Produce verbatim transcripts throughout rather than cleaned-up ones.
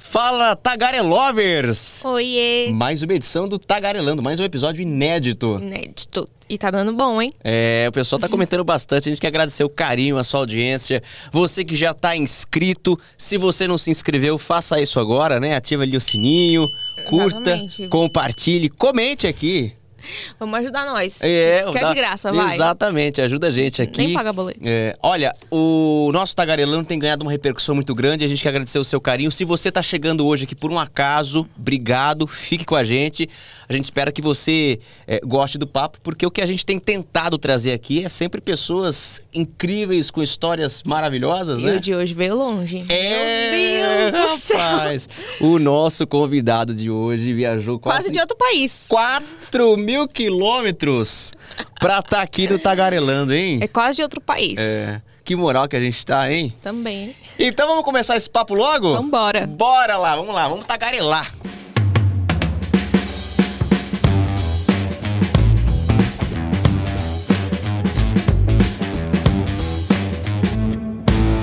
Fala, Tagarelovers! Oiê! Mais uma edição do Tagarelando, mais um episódio inédito. Inédito. E tá dando bom, hein? É, o pessoal tá comentando bastante, a gente quer agradecer o carinho, a sua audiência. Você que já tá inscrito, se você não se inscreveu, faça isso agora, né? Ativa ali o sininho, curta, exatamente. Compartilhe, comente aqui. Vamos ajudar nós, é, que é dá... de graça, vai. Exatamente, ajuda a gente aqui. Nem paga boleto. É, olha, o nosso Tagarelando tem ganhado uma repercussão muito grande, a gente quer agradecer o seu carinho. Se você tá chegando hoje aqui por um acaso, obrigado, fique com a gente. A gente espera que você é, goste do papo, porque o que a gente tem tentado trazer aqui é sempre pessoas incríveis, com histórias maravilhosas, e né? E o de hoje veio longe. É, meu Deus do céu! Rapaz, o nosso convidado de hoje viajou quase... Quase de outro país. quatro mil quilômetros pra estar tá aqui no Tagarelando, hein? É quase de outro país. É. Que moral que a gente tá, hein? Também. Então vamos começar esse papo logo? Vambora. Bora lá, vamos lá, vamos tagarelar.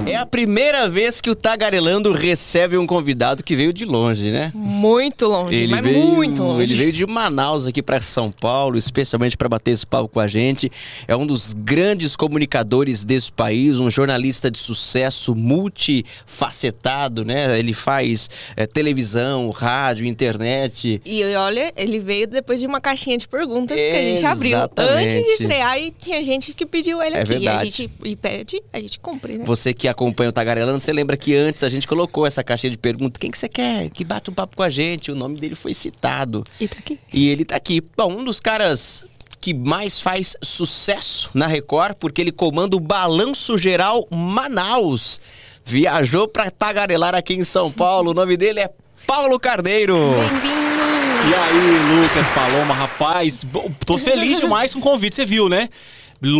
É a primeira vez que o Tagarelando recebe um convidado que veio de longe, né? Muito longe, ele mas veio, muito longe. Ele veio de Manaus aqui para São Paulo, especialmente para bater esse papo com a gente. É um dos grandes comunicadores desse país, um jornalista de sucesso, multifacetado, né? Ele faz é, televisão, rádio, internet. E olha, ele veio depois de uma caixinha de perguntas é, que a gente abriu. Exatamente. Antes de estrear, e tinha gente que pediu ele é aqui. Verdade. A gente e pede, a gente cumpre, né? Você que acompanha acompanha o Tagarelando, você lembra que antes a gente colocou essa caixinha de perguntas, quem que você quer que bate um papo com a gente? O nome dele foi citado. E tá aqui. E ele tá aqui. Bom, um dos caras que mais faz sucesso na Record, porque ele comanda o Balanço Geral Manaus. Viajou pra tagarelar aqui em São Paulo, o nome dele é Paulo Carneiro. Bem-vindo! E aí, Lucas, Paloma, rapaz, bom, tô feliz demais com o convite, você viu, né?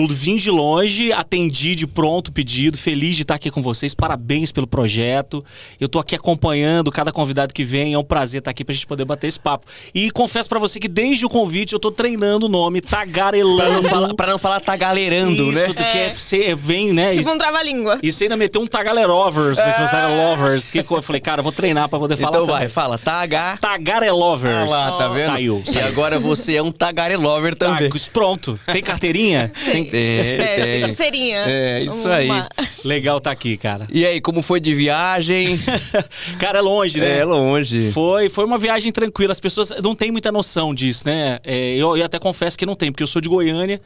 Vim de longe, atendi de pronto o pedido, feliz de estar aqui com vocês, parabéns pelo projeto. Eu tô aqui acompanhando cada convidado que vem, é um prazer estar aqui pra gente poder bater esse papo. E confesso pra você que desde o convite eu tô treinando o nome, Tagarelando. Pra não falar, pra não falar Tagalerando, né? Isso, do é. que F C vem, né? Tipo um trava-língua. Isso ainda meteu um Tagarelovers, é. um Tagarelovers, que eu falei, cara, eu vou treinar pra poder falar. Então também. Vai, fala, Taga... Tagarelovers. Ah lá, tá vendo? Saiu, saiu. E agora você é um Tagarelover também. Ah, pronto, tem carteirinha? Tem, tem, é, tem. Tem pulseirinha. É, isso Uma. aí. Legal tá aqui, cara. E aí, como foi de viagem? Cara, é longe, né? É, é longe. Foi, foi uma viagem tranquila. As pessoas não têm muita noção disso, né? É, eu, eu até confesso que não tem, porque eu sou de Goiânia.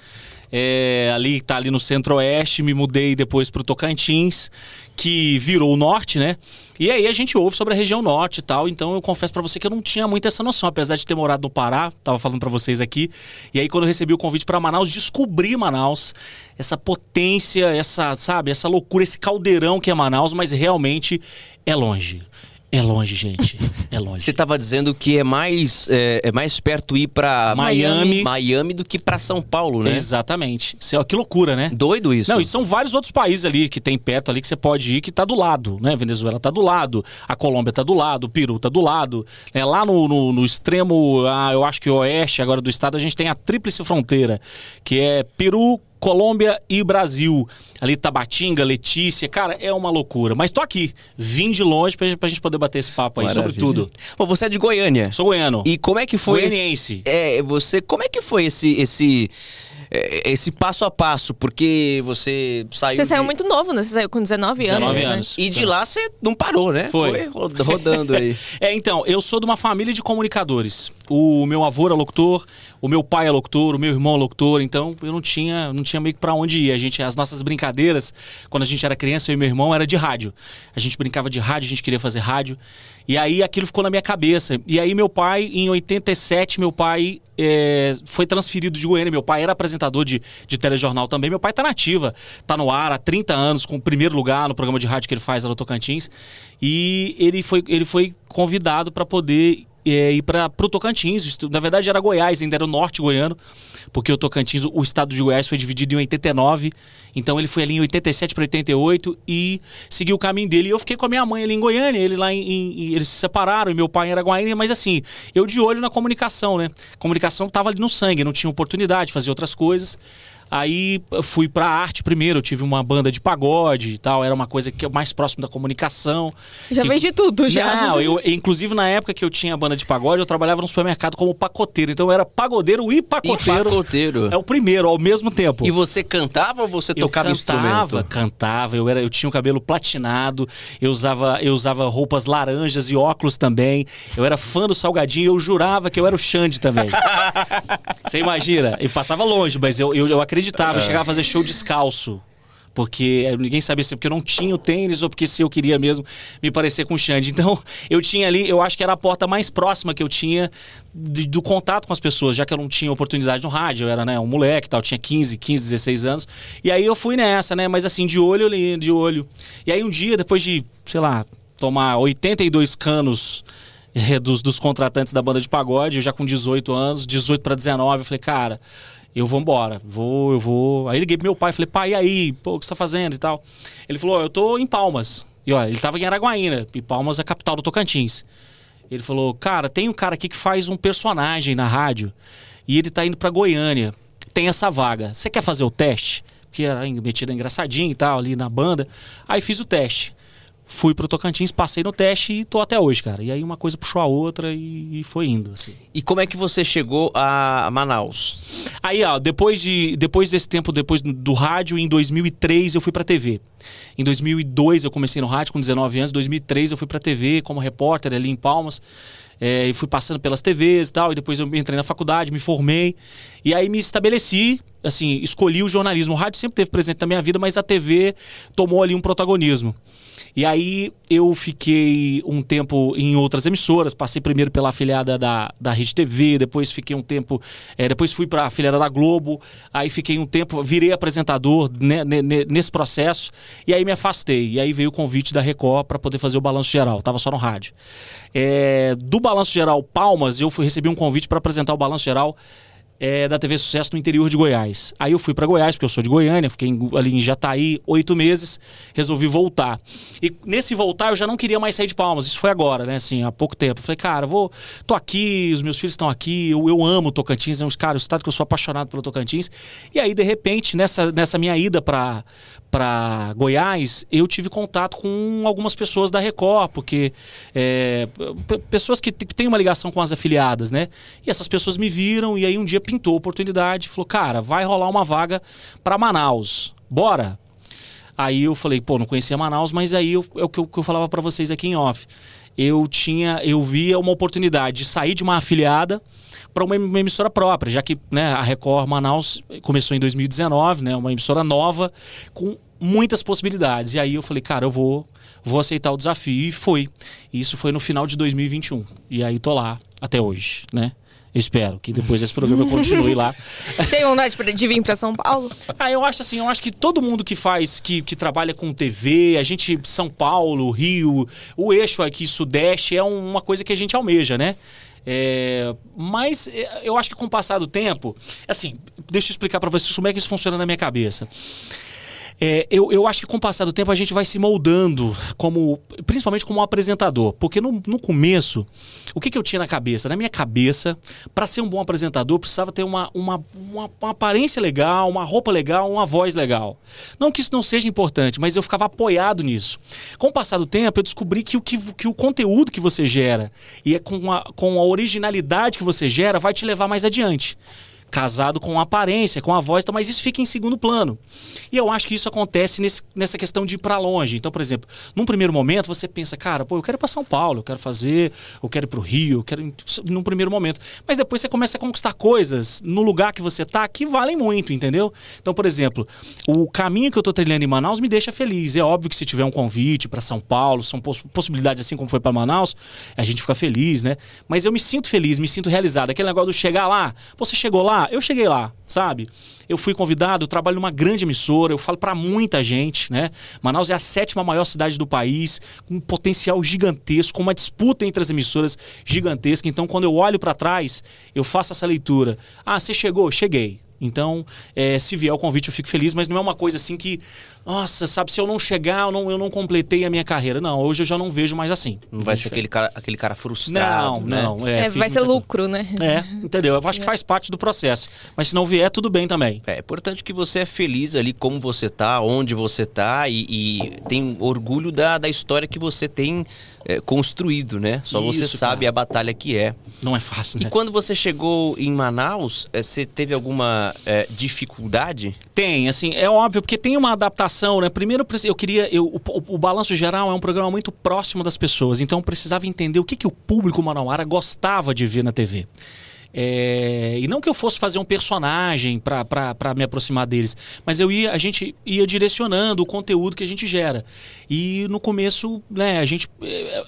É, ali, tá ali no centro-oeste. Me mudei depois pro Tocantins, que virou o norte, né? E aí a gente ouve sobre a região norte e tal. Então eu confesso pra você que eu não tinha muito essa noção, apesar de ter morado no Pará, tava falando pra vocês aqui. E aí quando eu recebi o convite pra Manaus, descobri Manaus, essa potência, essa, sabe, essa loucura, esse caldeirão que é Manaus. Mas realmente é longe. É longe, gente. É longe. Você tava dizendo que é mais, é, é mais perto ir pra Miami. Miami do que pra São Paulo, né? Exatamente. Cê, que loucura, né? Doido isso. Não, e são vários outros países ali que tem perto ali que você pode ir que tá do lado, né? A Venezuela tá do lado, a Colômbia tá do lado, o Peru tá do lado. Né? Lá no, no, no extremo, ah, eu acho que oeste agora do estado, a gente tem a tríplice fronteira, que é Peru, Colômbia e Brasil. Ali Tabatinga, Letícia, cara, é uma loucura. Mas tô aqui, vim de longe pra, pra gente poder bater esse papo aí. Maravilha. Sobre tudo. Bom, você é de Goiânia. Sou goiano. E como é que foi... Goianiense. Esse, é, você... Como é que foi esse... esse... esse passo a passo, porque você saiu... Você de... saiu muito novo, né? Você saiu com dezenove anos. dezenove anos. Né? E de lá você não parou, né? Foi. Foi rodando aí. É, então, eu sou de uma família de comunicadores. O meu avô era locutor, o meu pai é locutor, o meu irmão é locutor. Então, eu não tinha, não tinha meio que pra onde ir. A gente, as nossas brincadeiras, quando a gente era criança, eu e meu irmão, era de rádio. A gente brincava de rádio, a gente queria fazer rádio. E aí, aquilo ficou na minha cabeça. E aí, meu pai, em oitenta e sete, meu pai... É, foi transferido de Goiânia. Meu pai era apresentador de, de telejornal também. Meu pai tá na ativa, tá no ar há trinta anos, com o primeiro lugar no programa de rádio que ele faz lá no Tocantins. E ele foi, ele foi convidado para poder é, ir para o Tocantins. Na verdade era Goiás, ainda era o norte goiano, porque o Tocantins, o estado de Goiás foi dividido em oitenta e nove. Então ele foi ali em oitenta e sete para oitenta e oito e seguiu o caminho dele. E eu fiquei com a minha mãe ali em Goiânia, ele lá em, em, eles se separaram, e meu pai em Araguaína. Mas assim, eu de olho na comunicação, né? A comunicação tava ali no sangue, não tinha oportunidade de fazer outras coisas. Aí fui pra arte primeiro, eu tive uma banda de pagode e tal, era uma coisa que é mais próximo da comunicação. Já que... vejo de tudo, já. Não, eu, inclusive na época que eu tinha a banda de pagode, eu trabalhava no supermercado como pacoteiro, então eu era pagodeiro e pacoteiro. E pacoteiro. É o primeiro, ao mesmo tempo. E você cantava ou você tocava instrumento? Eu cantava, cantava, eu, era, eu tinha o cabelo platinado, eu usava, eu usava roupas laranjas e óculos também, eu era fã do Salgadinho, eu jurava que eu era o Xande também. Você imagina? E passava longe, mas eu, eu, eu acreditava, eu chegava a fazer show descalço. Porque ninguém sabia se porque eu não tinha o tênis ou porque se eu queria mesmo me parecer com o Xande. Então, eu tinha ali, eu acho que era a porta mais próxima que eu tinha de, do contato com as pessoas, já que eu não tinha oportunidade no rádio, eu era, né, um moleque e tal, eu tinha quinze, dezesseis anos. E aí eu fui nessa, né, mas assim, de olho, de olho. E aí um dia, depois de, sei lá, tomar oitenta e dois canos é, dos, dos contratantes da banda de pagode, eu já com dezoito anos, dezoito para dezenove, eu falei, cara... eu vou embora, vou, eu vou... Aí liguei pro meu pai, falei, pai, e aí? Pô, o que você tá fazendo e tal? Ele falou, eu tô em Palmas. E olha, ele tava em Araguaína, e Palmas é a capital do Tocantins. Ele falou, cara, tem um cara aqui que faz um personagem na rádio, e ele tá indo pra Goiânia, tem essa vaga. Você quer fazer o teste? Porque era metido engraçadinho e tal, ali na banda. Aí fiz o teste. Fui pro Tocantins, passei no teste e tô até hoje, cara. E aí uma coisa puxou a outra e foi indo, assim. E como é que você chegou a Manaus? Aí, ó, depois, de, depois desse tempo, depois do rádio, em dois mil e três eu fui pra T V. Em dois mil e dois eu comecei no rádio com dezenove anos, em dois mil e três eu fui pra T V como repórter ali em Palmas. É, e fui passando pelas T Vs e tal, e depois eu entrei na faculdade, me formei. E aí me estabeleci, assim, escolhi o jornalismo. O rádio sempre teve presente na minha vida, mas a T V tomou ali um protagonismo. E aí eu fiquei um tempo em outras emissoras, passei primeiro pela afiliada da, da Rede T V, depois fiquei um tempo, é, depois fui para a afiliada da Globo, aí fiquei um tempo, virei apresentador né, nesse processo, e aí me afastei. E aí veio o convite da Record para poder fazer o Balanço Geral, eu tava só no rádio. É, do Balanço Geral Palmas, eu fui, recebi um convite para apresentar o Balanço Geral É, da T V Sucesso no interior de Goiás. Aí eu fui para Goiás, porque eu sou de Goiânia, fiquei em, ali em Jataí oito meses, resolvi voltar. E nesse voltar eu já não queria mais sair de Palmas, isso foi agora, né, assim, há pouco tempo. Eu falei, cara, vou, tô aqui, os meus filhos estão aqui, eu, eu amo Tocantins, é um cara, o estado que eu sou apaixonado pelo Tocantins. E aí, de repente, nessa, nessa minha ida para para Goiás, eu tive contato com algumas pessoas da Record, porque é, pessoas que têm uma ligação com as afiliadas, né? E essas pessoas me viram e aí um dia pintou a oportunidade, falou, cara, vai rolar uma vaga para Manaus, bora? Aí eu falei, pô, não conhecia Manaus, mas aí eu, é o que eu, que eu falava para vocês aqui em off. Eu tinha, eu via uma oportunidade de sair de uma afiliada para uma emissora própria, já que né, a Record Manaus começou em dois mil e dezenove, né, uma emissora nova com muitas possibilidades. E aí eu falei, cara, eu vou, vou aceitar o desafio e foi. E isso foi no final de dois mil e vinte e um. E aí tô lá até hoje, né? Eu espero que depois desse programa eu continue lá. Tem vontade de vir para São Paulo? Ah, eu acho assim, eu acho que todo mundo que faz, que, que trabalha com T V, a gente, São Paulo, Rio, o eixo aqui, Sudeste, é um, uma coisa que a gente almeja, né? É, mas eu acho que com o passar do tempo, assim, deixa eu explicar para vocês como é que isso funciona na minha cabeça. É, eu, eu acho que com o passar do tempo a gente vai se moldando, como, principalmente como um apresentador. Porque no, no começo, o que, que eu tinha na cabeça? Na minha cabeça, para ser um bom apresentador, eu precisava ter uma, uma, uma, uma aparência legal, uma roupa legal, uma voz legal. Não que isso não seja importante, mas eu ficava apoiado nisso. Com o passar do tempo, eu descobri que o, que, que o conteúdo que você gera e é com, a, com a originalidade que você gera vai te levar mais adiante. Casado com a aparência, com a voz, mas isso fica em segundo plano. E eu acho que isso acontece nesse, nessa questão de ir para longe. Então, por exemplo, num primeiro momento você pensa, cara, pô, eu quero ir para São Paulo, eu quero fazer, eu quero ir para o Rio, eu quero ir num primeiro momento. Mas depois você começa a conquistar coisas no lugar que você tá que valem muito, entendeu? Então, por exemplo, o caminho que eu tô trilhando em Manaus me deixa feliz. É óbvio que se tiver um convite para São Paulo, são poss possibilidades assim como foi para Manaus, a gente fica feliz, né? Mas eu me sinto feliz, me sinto realizado. Aquele negócio do chegar lá, pô, você chegou lá, eu cheguei lá, sabe? Eu fui convidado, eu trabalho numa grande emissora, eu falo pra muita gente, né? Manaus é a sétima maior cidade do país, com um potencial gigantesco, com uma disputa entre as emissoras gigantesca. Então, quando eu olho pra trás, eu faço essa leitura. Ah, você chegou? Cheguei. Então, é, se vier o convite eu fico feliz, mas não é uma coisa assim que, nossa, sabe, se eu não chegar, eu não, eu não completei a minha carreira. Não, hoje eu já não vejo mais assim. Não vai ser aquele cara, aquele cara frustrado, não, né? Não, é, é, vai ser lucro, coisa, né? É, entendeu? Eu acho que faz parte do processo. Mas se não vier, tudo bem também. É, é importante que você é feliz ali como você tá, onde você tá e, e tem orgulho da, da história que você tem é, construído, né? Só Isso, você sabe cara. a batalha que é. Não é fácil, né? E quando você chegou em Manaus, você teve alguma... É, dificuldade? Tem, assim, é óbvio, porque tem uma adaptação, né? Primeiro, eu queria... Eu, o, o Balanço Geral é um programa muito próximo das pessoas, então eu precisava entender o que, que o público manauara gostava de ver na T V. É, e não que eu fosse fazer um personagem para me aproximar deles, mas eu ia, a gente ia direcionando o conteúdo que a gente gera. E no começo, né, a gente,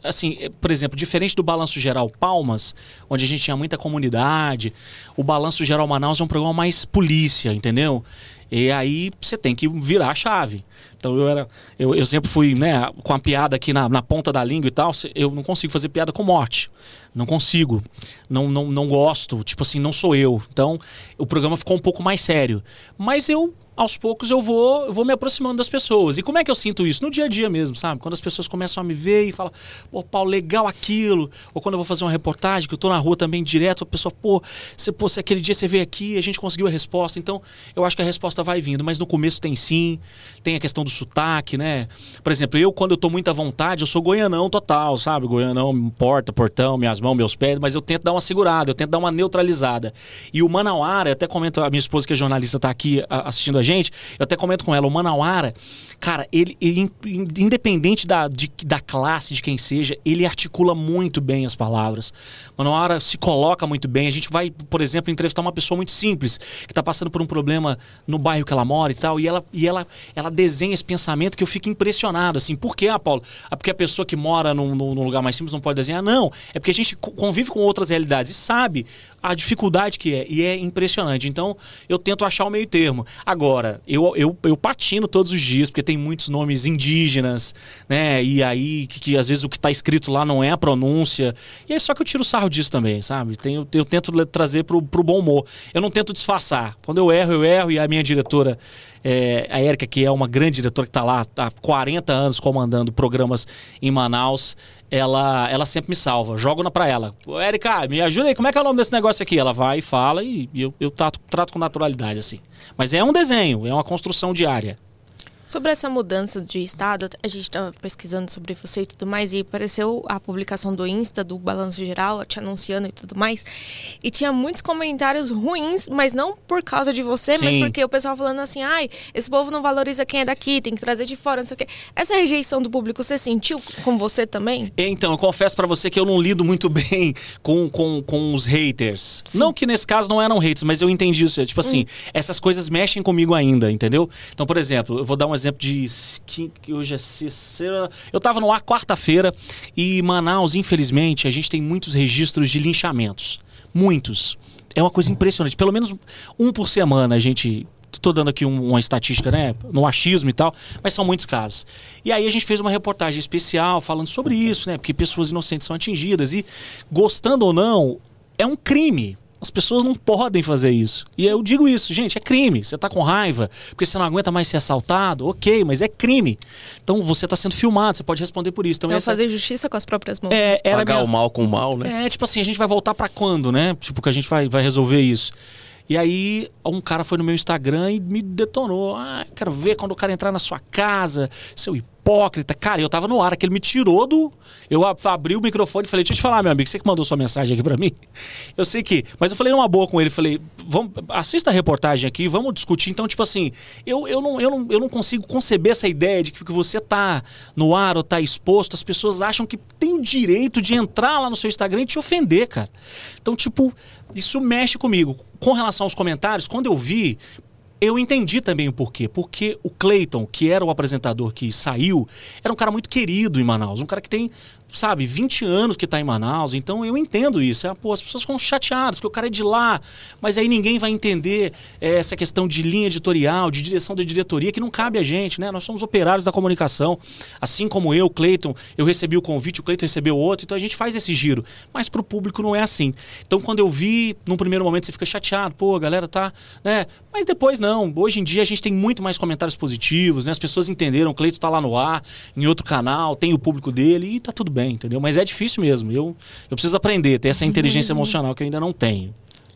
assim, por exemplo, diferente do Balanço Geral Palmas, onde a gente tinha muita comunidade, o Balanço Geral Manaus é um programa mais polícia, entendeu? E aí você tem que virar a chave. Então eu era, eu, eu sempre fui, né, com a piada aqui na, na ponta da língua e tal. Eu não consigo fazer piada com morte. Não consigo. Não, não, não gosto. Tipo assim, não sou eu. Então o programa ficou um pouco mais sério. Mas eu, aos poucos, eu vou, eu vou me aproximando das pessoas. E como é que eu sinto isso? No dia a dia mesmo, sabe? Quando as pessoas começam a me ver e falam, pô, Paulo, legal aquilo. Ou quando eu vou fazer uma reportagem, que eu tô na rua também direto, a pessoa, pô, se, pô, se aquele dia você veio aqui, a gente conseguiu a resposta. Então, eu acho que a resposta vai vindo. Mas no começo tem sim, tem a questão do sotaque, né? Por exemplo, eu, quando eu tô muito à vontade, eu sou goianão total, sabe? Goianão, porta, portão, minhas mãos, meus pés. Mas eu tento dar uma segurada, eu tento dar uma neutralizada. E o manauara, eu até comento, a minha esposa que é jornalista tá aqui assistindo a gente, gente, eu até comento com ela, o manauara, cara, ele, ele independente da, de, da classe, de quem seja, ele articula muito bem as palavras. O manauara se coloca muito bem. A gente vai, por exemplo, entrevistar uma pessoa muito simples, que tá passando por um problema no bairro que ela mora e tal, e ela, e ela, ela desenha esse pensamento que eu fico impressionado, assim, por que, ah, Paulo? Ah, porque a pessoa que mora num, num lugar mais simples não pode desenhar? Não, é porque a gente convive com outras realidades e sabe a dificuldade que é, e é impressionante. Então, eu tento achar o meio termo. Agora, Eu, eu, eu patino todos os dias, porque tem muitos nomes indígenas, né? E aí, que, que às vezes o que está escrito lá não é a pronúncia. E aí, só que eu tiro sarro disso também, sabe? Tem, eu, eu tento trazer pro, pro bom humor. Eu não tento disfarçar. Quando eu erro, eu erro. E a minha diretora, é, a Erika, que é uma grande diretora que está lá há quarenta anos comandando programas em Manaus, ela, ela sempre me salva. Jogo na pra ela. Erika, me ajuda aí. Como é que é o nome desse negócio aqui? Ela vai e fala e eu, eu trato, trato com naturalidade, assim. Mas é um desenho. É uma construção diária. Sobre essa mudança de estado, a gente estava pesquisando sobre você e tudo mais, e apareceu a publicação do Insta, do Balanço Geral, te anunciando e tudo mais, e tinha muitos comentários ruins, mas não por causa de você, Sim. mas porque o pessoal falando assim, ai, esse povo não valoriza quem é daqui, tem que trazer de fora, não sei o quê. Essa rejeição do público, você sentiu com você também? Então, eu confesso pra você que eu não lido muito bem com, com, com os haters. Sim. Não que nesse caso não eram haters, mas eu entendi isso. Tipo assim, hum. essas coisas mexem comigo ainda, entendeu? Então, por exemplo, eu vou dar um exemplo exemplo de que hoje é sexta-feira. Eu tava no ar quarta-feira e Manaus, infelizmente, a gente tem muitos registros de linchamentos. Muitos. É uma coisa impressionante. Pelo menos um por semana a gente... Tô dando aqui um, uma estatística, né? No achismo e tal, mas são muitos casos. E aí a gente fez uma reportagem especial falando sobre isso, né? Porque pessoas inocentes são atingidas e, gostando ou não, é um crime. As pessoas não podem fazer isso. E eu digo isso, gente, é crime. Você tá com raiva, porque você não aguenta mais ser assaltado, ok, mas é crime. Então você tá sendo filmado, você pode responder por isso. Então, é essa... fazer justiça com as próprias mãos. É, era Pagar minha... o mal com o mal, né? É, tipo assim, a gente vai voltar pra quando, né? Tipo, que a gente vai, vai resolver isso. E aí, um cara foi no meu Instagram e me detonou. Ah, quero ver quando o cara entrar na sua casa, seu hipócrita. Cara, eu tava no ar, aquele me tirou do... Eu abri o microfone e falei, deixa eu te falar, meu amigo, você que mandou sua mensagem aqui pra mim? Eu sei que... Mas eu falei numa boa com ele, falei, vamos, assista a reportagem aqui, vamos discutir. Então, tipo assim, eu, eu, não, eu, não, eu não consigo conceber essa ideia de que porque você tá no ar ou tá exposto, as pessoas acham que tem o direito de entrar lá no seu Instagram e te ofender, cara. Então, tipo, isso mexe comigo. Com relação aos comentários, quando eu vi, eu entendi também o porquê. Porque o Cleiton, que era o apresentador que saiu, era um cara muito querido em Manaus. Um cara que tem, sabe, vinte anos que está em Manaus. Então eu entendo isso. É, pô, as pessoas ficam chateadas, porque o cara é de lá. Mas aí ninguém vai entender é, essa questão de linha editorial, de direção da diretoria, que não cabe a gente, né? Nós somos operários da comunicação. Assim como eu, Cleiton, eu recebi o convite, o Cleiton recebeu outro. Então a gente faz esse giro. Mas para o público não é assim. Então quando eu vi, num primeiro momento você fica chateado. Pô, a galera tá... né? Mas depois não. Hoje em dia a gente tem muito mais comentários positivos, né? As pessoas entenderam, o Cleiton tá lá no ar, em outro canal, tem o público dele e tá tudo bem, entendeu? Mas é difícil mesmo. Eu, eu preciso aprender, ter essa inteligência emocional que eu ainda não tenho.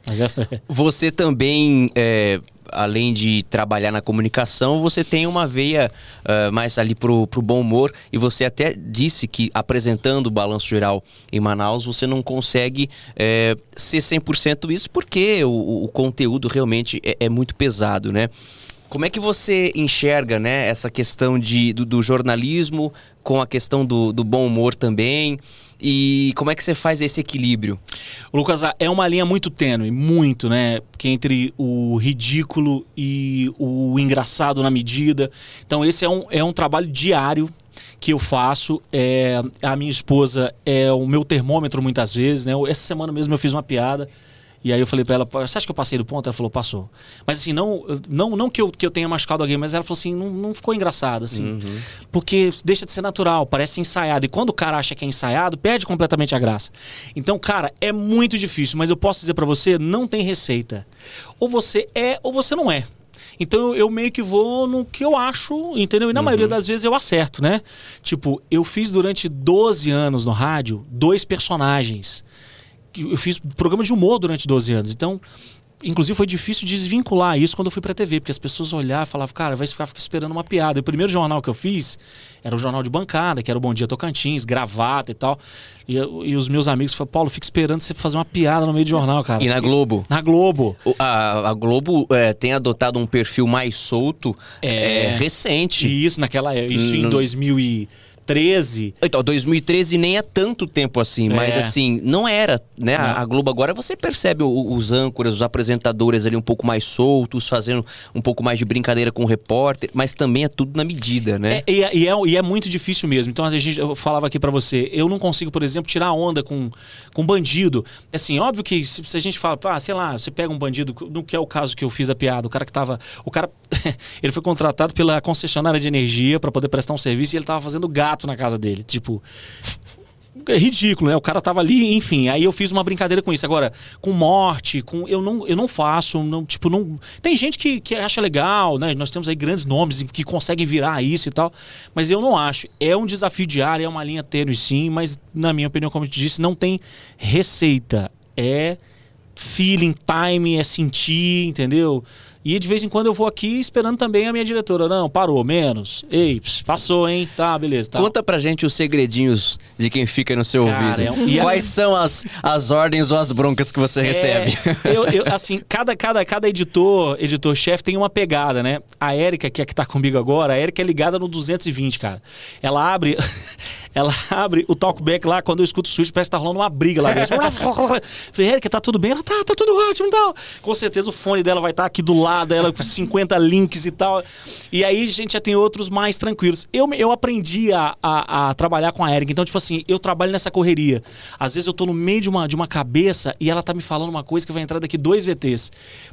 Mas é... Você também, é, além de trabalhar na comunicação, você tem uma veia uh, mais ali pro, pro bom humor. E você até disse que apresentando o Balanço Geral em Manaus, você não consegue é, ser cem por cento isso, porque o, o conteúdo realmente é, é muito pesado, né? Como é que você enxerga, né, essa questão de, do, do jornalismo com a questão do, do bom humor também? E como é que você faz esse equilíbrio? Lucas, é uma linha muito tênue, muito, né? Porque entre o ridículo e o engraçado na medida. Então esse é um, é um trabalho diário que eu faço. É, a minha esposa é o meu termômetro muitas vezes, né? Essa semana mesmo eu fiz uma piada. E aí eu falei pra ela, você acha que eu passei do ponto? Ela falou, passou. Mas assim, não, não, não que, eu, que eu tenha machucado alguém, mas ela falou assim, não, não ficou engraçado, assim. Uhum. Porque deixa de ser natural, parece ensaiado. E quando o cara acha que é ensaiado, perde completamente a graça. Então, cara, é muito difícil. Mas eu posso dizer pra você, não tem receita. Ou você é, ou você não é. Então eu meio que vou no que eu acho, entendeu? E na uhum. maioria das vezes eu acerto, né? Tipo, eu fiz durante doze anos no rádio, dois personagens. Eu fiz programa de humor durante doze anos, então, inclusive foi difícil desvincular isso quando eu fui pra T V, porque as pessoas olhavam e falavam, cara, vai ficar, ficar esperando uma piada. E o primeiro jornal que eu fiz era o jornal de bancada, que era o Bom Dia Tocantins, gravata e tal, e, e os meus amigos falaram, Paulo, fica esperando você fazer uma piada no meio do jornal, cara. E na Globo? Na Globo. O, a, a Globo é, tem adotado um perfil mais solto, é, é, recente. Isso, naquela, isso no... em dois mil e treze. Então, dois mil e treze nem é tanto tempo assim, mas é. assim, não era, né? É. A Globo agora, você percebe os âncoras, os apresentadores ali um pouco mais soltos, fazendo um pouco mais de brincadeira com o repórter, mas também é tudo na medida, né? É, e, é, e, é, e é muito difícil mesmo. Então, a gente, eu falava aqui pra você, eu não consigo, por exemplo, tirar onda com, com bandido. Assim, óbvio que se, se a gente fala, ah, sei lá, você pega um bandido, não que é o caso que eu fiz a piada, o cara que tava, o cara, ele foi contratado pela concessionária de energia pra poder prestar um serviço e ele tava fazendo gato na casa dele, tipo, é ridículo, né? O cara tava ali, enfim, aí eu fiz uma brincadeira com isso. Agora, com morte, com eu não, eu não faço, não, tipo, não... Tem gente que, que acha legal, né? Nós temos aí grandes nomes que conseguem virar isso e tal, mas eu não acho. É um desafio diário, é uma linha tênue sim, mas na minha opinião, como eu te disse, não tem receita. É feeling, time, é sentir, entendeu? E de vez em quando eu vou aqui esperando também a minha diretora. Não, parou, menos. Ei, passou, hein? Tá, beleza. Tá. Conta pra gente os segredinhos de quem fica no seu Cara, ouvido. É um... Quais são as, as ordens ou as broncas que você é... recebe? Eu, eu, assim, cada, cada, cada editor, editor-chefe tem uma pegada, né? A Erika, que é que tá comigo agora, a Erika é ligada no duzentos e vinte, cara. Ela abre... Ela abre o talkback lá, quando eu escuto o switch, parece que tá rolando uma briga lá dentro. Falei, Erika, tá tudo bem? Ela, tá, tá tudo ótimo, então. Com certeza o fone dela vai estar aqui do lado. Ela com cinquenta links e tal. E aí a gente já tem outros mais tranquilos. Eu, eu aprendi a, a, a trabalhar com a Erika. Então, tipo assim, eu trabalho nessa correria. Às vezes eu tô no meio de uma, de uma cabeça e ela tá me falando uma coisa que vai entrar daqui dois V Tês.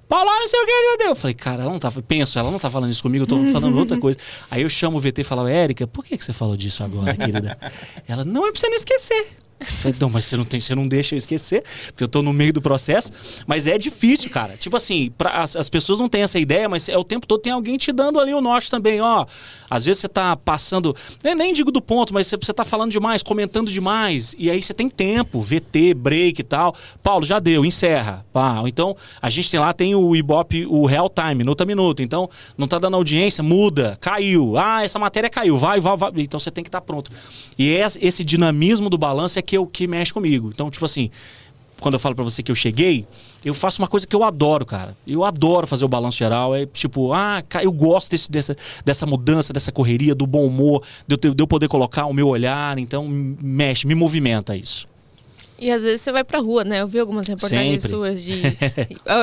Paulo, não sei o que, meu Deus. Eu falei, cara, ela não tá... Penso, ela não tá falando isso comigo, eu tô falando outra coisa. Aí eu chamo o V T e falo, Erika, por que, que você falou disso agora, querida? Ela, não, é pra você não esquecer. Falei, não, mas você não, tem, você não deixa eu esquecer, porque eu tô no meio do processo. Mas é difícil, cara. Tipo assim, pra, as, as pessoas não têm essa ideia, mas é o tempo todo tem alguém te dando ali o norte também, ó. Às vezes você tá passando, nem, nem digo do ponto, mas você, você tá falando demais, comentando demais. E aí você tem tempo, V T, break e tal. Paulo, já deu, encerra. Pá. Então, a gente tem lá, tem o Ibope, o real time, minuto a minuto. Então, não tá dando audiência, muda, caiu. Ah, essa matéria caiu, vai, vai, vai. Então você tem que estar tá pronto. E esse dinamismo do balanço é que que o que mexe comigo. Então, tipo assim, quando eu falo pra você que eu cheguei, eu faço uma coisa que eu adoro, cara. Eu adoro fazer o Balanço Geral. É tipo, ah, eu gosto desse, dessa, dessa mudança, dessa correria, do bom humor, de eu, de eu poder colocar o meu olhar. Então, mexe, me movimenta isso. E às vezes você vai pra rua, né? Eu vi algumas reportagens Sempre. suas de...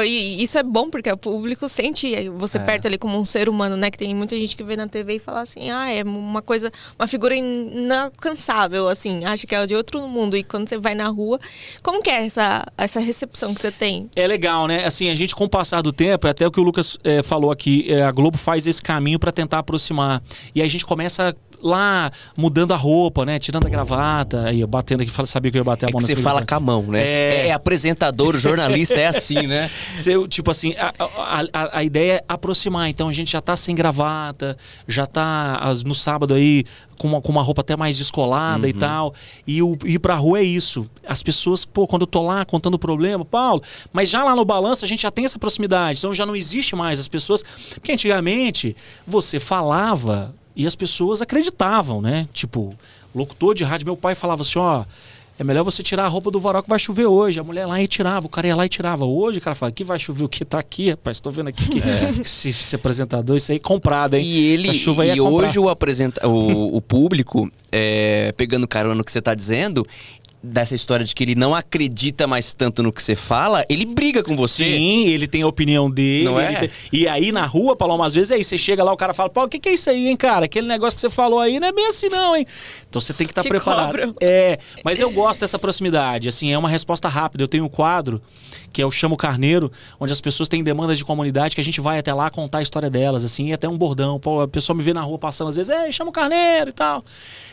E isso é bom, porque o público sente você é. perto ali como um ser humano, né? Que tem muita gente que vê na T V e fala assim, ah, é uma coisa, uma figura inalcançável, assim, acha que é de outro mundo. E quando você vai na rua, como que é essa, essa recepção que você tem? É legal, né? Assim, a gente com o passar do tempo, até o que o Lucas é, falou aqui, é, a Globo faz esse caminho pra tentar aproximar. E aí a gente começa... lá, mudando a roupa, né? Tirando a gravata. Aí eu batendo aqui, sabia que eu ia bater a mão na sua gravata. Você fala com a mão, né? É, é apresentador, jornalista, é assim, né? Você, tipo assim, a, a, a, a ideia é aproximar. Então a gente já tá sem gravata, já tá as, no sábado aí com uma, com uma roupa até mais descolada uhum. e tal. E o, ir pra rua é isso. As pessoas, pô, quando eu tô lá contando o problema, Paulo, mas já lá no balanço a gente já tem essa proximidade. Então já não existe mais as pessoas... Porque antigamente você falava... E as pessoas acreditavam, né? Tipo, locutor de rádio, meu pai falava assim, ó... É melhor você tirar a roupa do varal que vai chover hoje. A mulher lá e tirava, o cara ia lá e tirava. Hoje o cara fala, que vai chover o que? Tá aqui, rapaz. Tô vendo aqui que é. esse, esse apresentador, isso aí é comprado, hein? E ele, Essa chuva aí e é hoje o, apresenta o, o público, é, pegando carona no que você tá dizendo... Dessa história de que ele não acredita mais tanto no que você fala, ele briga com você. Sim, ele tem a opinião dele. Não é? Tem... E aí na rua, Paloma, às vezes é isso. Você chega lá, o cara fala, pô, o que, que é isso aí, hein, cara? Aquele negócio que você falou aí não é bem assim não, hein? Então você tem que estar tá preparado. Cobra. É, mas eu gosto dessa proximidade, assim, é uma resposta rápida. Eu tenho um quadro, que é o Chamo Carneiro, onde as pessoas têm demandas de comunidade, que a gente vai até lá contar a história delas, assim, e até um bordão. A pessoa me vê na rua passando, às vezes, é, chama o Carneiro e tal.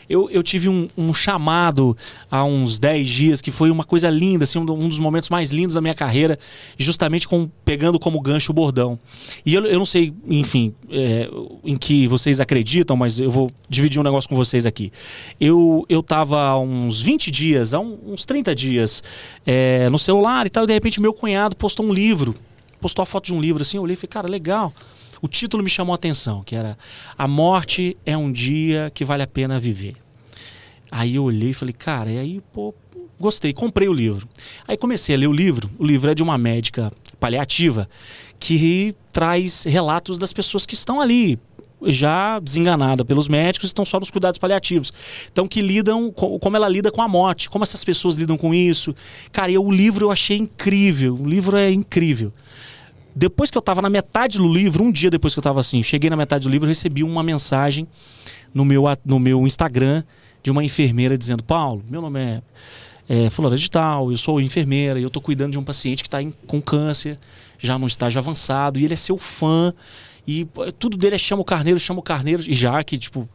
Eu, eu tive um, um chamado há uns dez dias, que foi uma coisa linda, assim, um dos momentos mais lindos da minha carreira, justamente com, pegando como gancho o bordão. E eu, eu não sei, enfim, é, em que vocês acreditam, mas eu vou dividir um negócio com vocês aqui. Eu, eu tava há uns vinte dias, há um, uns trinta dias, é, no celular e tal, e de repente meu cunhado postou um livro, postou a foto de um livro, assim, eu olhei e falei, cara, legal. O título me chamou a atenção, que era A Morte é um Dia que Vale a Pena Viver. Aí eu olhei e falei, cara, e aí, pô, gostei, comprei o livro. Aí comecei a ler o livro. O livro é de uma médica paliativa que traz relatos das pessoas que estão ali, já desenganada pelos médicos, estão só nos cuidados paliativos. Então, que lidam, como ela lida com a morte, como essas pessoas lidam com isso. Cara, e o livro eu achei incrível, o livro é incrível. Depois que eu tava na metade do livro, um dia depois que eu tava assim, cheguei na metade do livro, eu recebi uma mensagem no meu, no meu Instagram, de uma enfermeira dizendo, Paulo, meu nome é, é fulana de tal, eu sou enfermeira e eu tô cuidando de um paciente que tá em, com câncer, já num estágio avançado, e ele é seu fã, e tudo dele é chama o Carneiro, chama o Carneiro, e já que, tipo,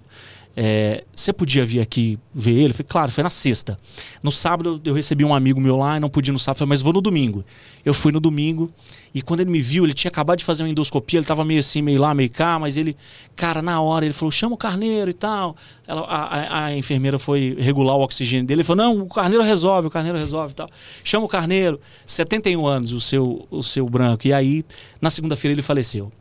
é, você podia vir aqui ver ele? Eu falei, claro, foi na sexta. No sábado eu recebi um amigo meu lá, e não podia no sábado, eu falei, mas vou no domingo. Eu fui no domingo, e quando ele me viu, ele tinha acabado de fazer uma endoscopia, ele tava meio assim, meio lá, meio cá, mas ele, cara, na hora, ele falou, chama o Carneiro e tal... Ela, a, a enfermeira foi regular o oxigênio dele e falou, não, o Carneiro resolve, o Carneiro resolve e tal. Chama o Carneiro, setenta e um anos, o seu, o seu branco. E aí, na segunda-feira ele faleceu.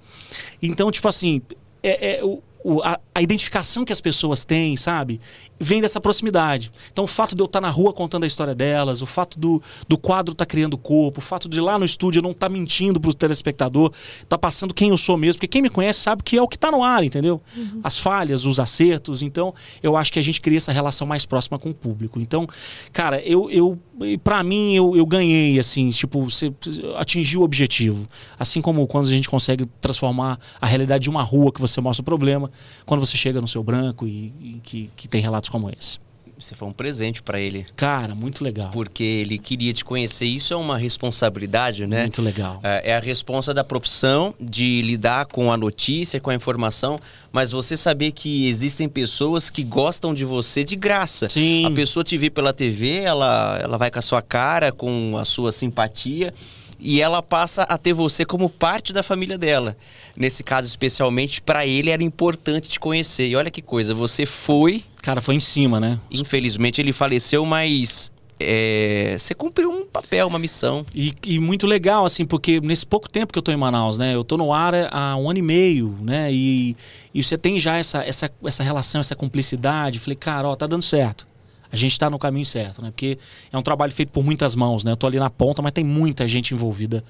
Então, tipo assim, é, é, o, o, a, a identificação que as pessoas têm, sabe, vem dessa proximidade. Então, o fato de eu estar na rua contando a história delas, o fato do, do quadro estar criando corpo, o fato de lá no estúdio eu não estar mentindo para o telespectador, tá passando quem eu sou mesmo, porque quem me conhece sabe que é o que está no ar, entendeu? Uhum. As falhas, os acertos. Então, eu acho que a gente cria essa relação mais próxima com o público. Então, cara, eu, eu para mim, eu, eu ganhei, assim, tipo, você atingiu o objetivo. Assim como quando a gente consegue transformar a realidade de uma rua que você mostra o problema, quando você chega no seu branco e, e que, que tem relatos como esse. Você foi um presente pra ele. Cara, muito legal. Porque ele queria te conhecer. Isso é uma responsabilidade, né? Muito legal. É a responsa da profissão de lidar com a notícia, com a informação, mas você saber que existem pessoas que gostam de você de graça. Sim. A pessoa te vê pela T V, ela, ela vai com a sua cara, com a sua simpatia, e ela passa a ter você como parte da família dela. Nesse caso, especialmente, pra ele era importante te conhecer. E olha que coisa, você foi... Cara, foi em cima, né? Infelizmente ele faleceu, mas é, você cumpriu um papel, uma missão. E, e muito legal, assim, porque nesse pouco tempo que eu tô em Manaus, né? Eu tô no ar há um ano e meio, né? E, e você tem já essa, essa, essa relação, essa cumplicidade. Falei, cara, ó, tá dando certo. A gente tá no caminho certo, né? Porque é um trabalho feito por muitas mãos, né? Eu tô ali na ponta, mas tem muita gente envolvida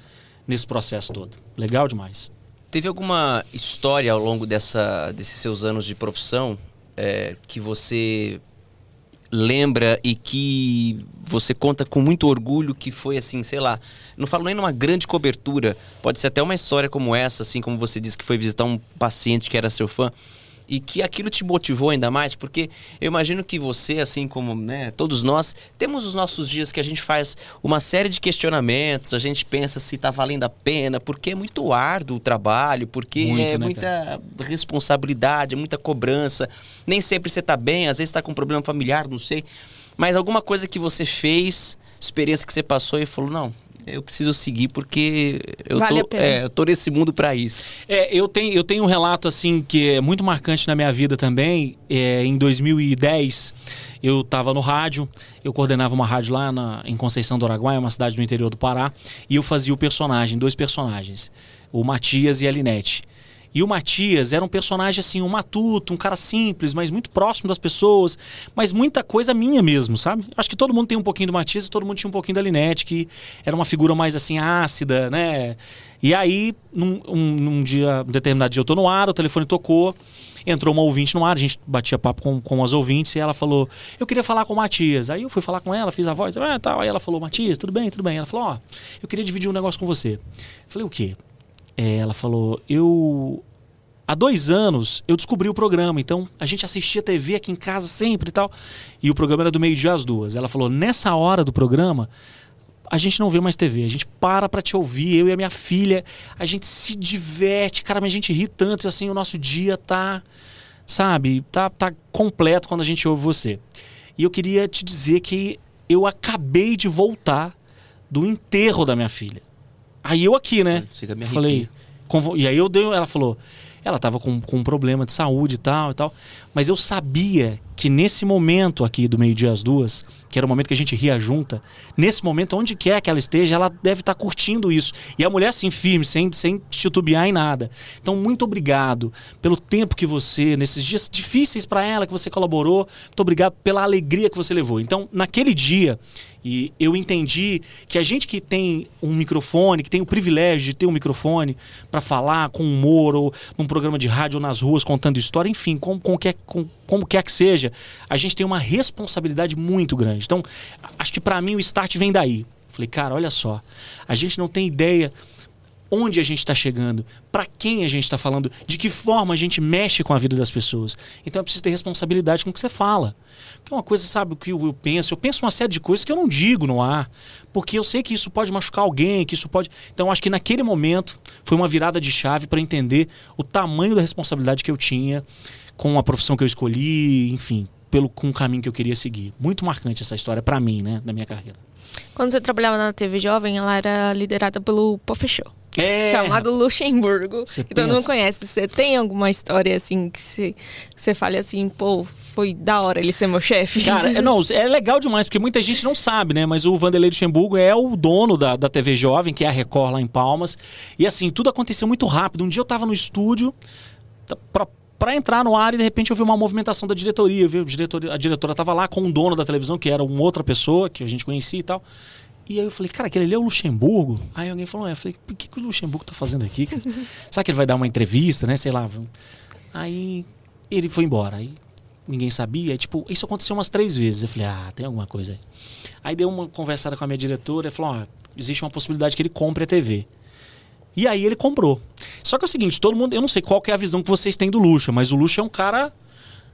nesse processo todo. Legal demais. Teve alguma história ao longo dessa, desses seus anos de profissão, É, que você lembra e que você conta com muito orgulho, que foi assim, sei lá, não falo nem numa grande cobertura, pode ser até uma história como essa, assim como você disse que foi visitar um paciente que era seu fã, e que aquilo te motivou ainda mais, porque eu imagino que você, assim como, né, todos nós, temos os nossos dias que a gente faz uma série de questionamentos, a gente pensa se está valendo a pena, porque é muito árduo o trabalho, porque muito, é né, muita cara? responsabilidade, muita cobrança, nem sempre você está bem, às vezes está com um problema familiar, não sei, mas alguma coisa que você fez, experiência que você passou e falou, não... eu preciso seguir porque eu, vale tô, é, eu tô nesse mundo para isso. É, eu tenho, eu tenho um relato assim que é muito marcante na minha vida também. É, em dois mil e dez, eu estava no rádio, eu coordenava uma rádio lá na, em Conceição do Araguaia, uma cidade do interior do Pará, e eu fazia o personagem, dois personagens, o Matias e a Linete. E o Matias era um personagem assim, um matuto, um cara simples, mas muito próximo das pessoas, mas muita coisa minha mesmo, sabe? Acho que todo mundo tem um pouquinho do Matias e todo mundo tinha um pouquinho da Linete, que era uma figura mais assim, ácida, né? E aí, num, um, num dia, um determinado dia eu tô no ar, o telefone tocou, entrou uma ouvinte no ar, a gente batia papo com, com as ouvintes e ela falou, eu queria falar com o Matias. Aí eu fui falar com ela, fiz a voz, ah, tal. Aí ela falou, Matias, tudo bem, tudo bem. Ela falou, ó, oh, eu queria dividir um negócio com você. Eu falei, o quê? Ela falou, eu... há dois anos eu descobri o programa, então a gente assistia T V aqui em casa sempre e tal. E o programa era do meio-dia às duas. Ela falou, nessa hora do programa, a gente não vê mais T V, a gente para pra te ouvir, eu e a minha filha, a gente se diverte, cara, mas a gente ri tanto, assim, o nosso dia tá, sabe, tá, tá completo quando a gente ouve você. E eu queria te dizer que eu acabei de voltar do enterro da minha filha. Aí eu aqui, né? Eu falei, convo... E aí eu dei, ela falou, ela tava com, com um problema de saúde e tal e tal, mas eu sabia que nesse momento aqui do meio-dia às duas, que era o momento que a gente ria junta, nesse momento, onde quer que ela esteja, ela deve estar tá curtindo isso. E a mulher assim, firme, sem, sem titubear em nada. Então, muito obrigado pelo tempo que você, nesses dias difíceis para ela, que você colaborou, muito obrigado pela alegria que você levou. Então, naquele dia... E eu entendi que a gente que tem um microfone, que tem o privilégio de ter um microfone para falar com humor, ou num programa de rádio, ou nas ruas, contando história, enfim, como, como, quer, como, como quer que seja, a gente tem uma responsabilidade muito grande. Então, acho que para mim o start vem daí. Falei, cara, olha só, a gente não tem ideia onde a gente está chegando, para quem a gente está falando, de que forma a gente mexe com a vida das pessoas. Então é preciso ter responsabilidade com o que você fala. Porque é uma coisa, sabe, que eu penso, eu penso uma série de coisas que eu não digo no ar, porque eu sei que isso pode machucar alguém, que isso pode... Então acho que naquele momento foi uma virada de chave para entender o tamanho da responsabilidade que eu tinha com a profissão que eu escolhi, enfim, pelo, com o caminho que eu queria seguir. Muito marcante essa história para mim, né, da minha carreira. Quando você trabalhava na T V Jovem, ela era liderada pelo Pofechou. É. Chamado Luxemburgo, cê que todo mundo conhece. Você tem alguma história assim que você fale assim, pô, foi da hora ele ser meu chefe? Cara, não, é legal demais, porque muita gente não sabe, né? Mas o Vanderlei Luxemburgo é o dono da, da T V Jovem, que é a Record lá em Palmas. E assim, tudo aconteceu muito rápido. Um dia eu tava no estúdio pra, pra entrar no ar e de repente eu vi uma movimentação da diretoria. Eu vi, a, diretoria a diretora tava lá com o dono da televisão, que era uma outra pessoa que a gente conhecia e tal. E aí eu falei, cara, aquele ali é o Luxemburgo? Aí alguém falou, é, eu falei, o que, que o Luxemburgo tá fazendo aqui, cara? Será que ele vai dar uma entrevista, né? Sei lá. Aí ele foi embora, aí ninguém sabia. Aí, tipo, isso aconteceu umas três vezes. Eu falei, ah, tem alguma coisa aí. Aí deu uma conversada com a minha diretora e falou, ó, existe uma possibilidade que ele compre a T V. E aí ele comprou. Só que é o seguinte, todo mundo, eu não sei qual que é a visão que vocês têm do Luxa, mas o Luxa é um cara...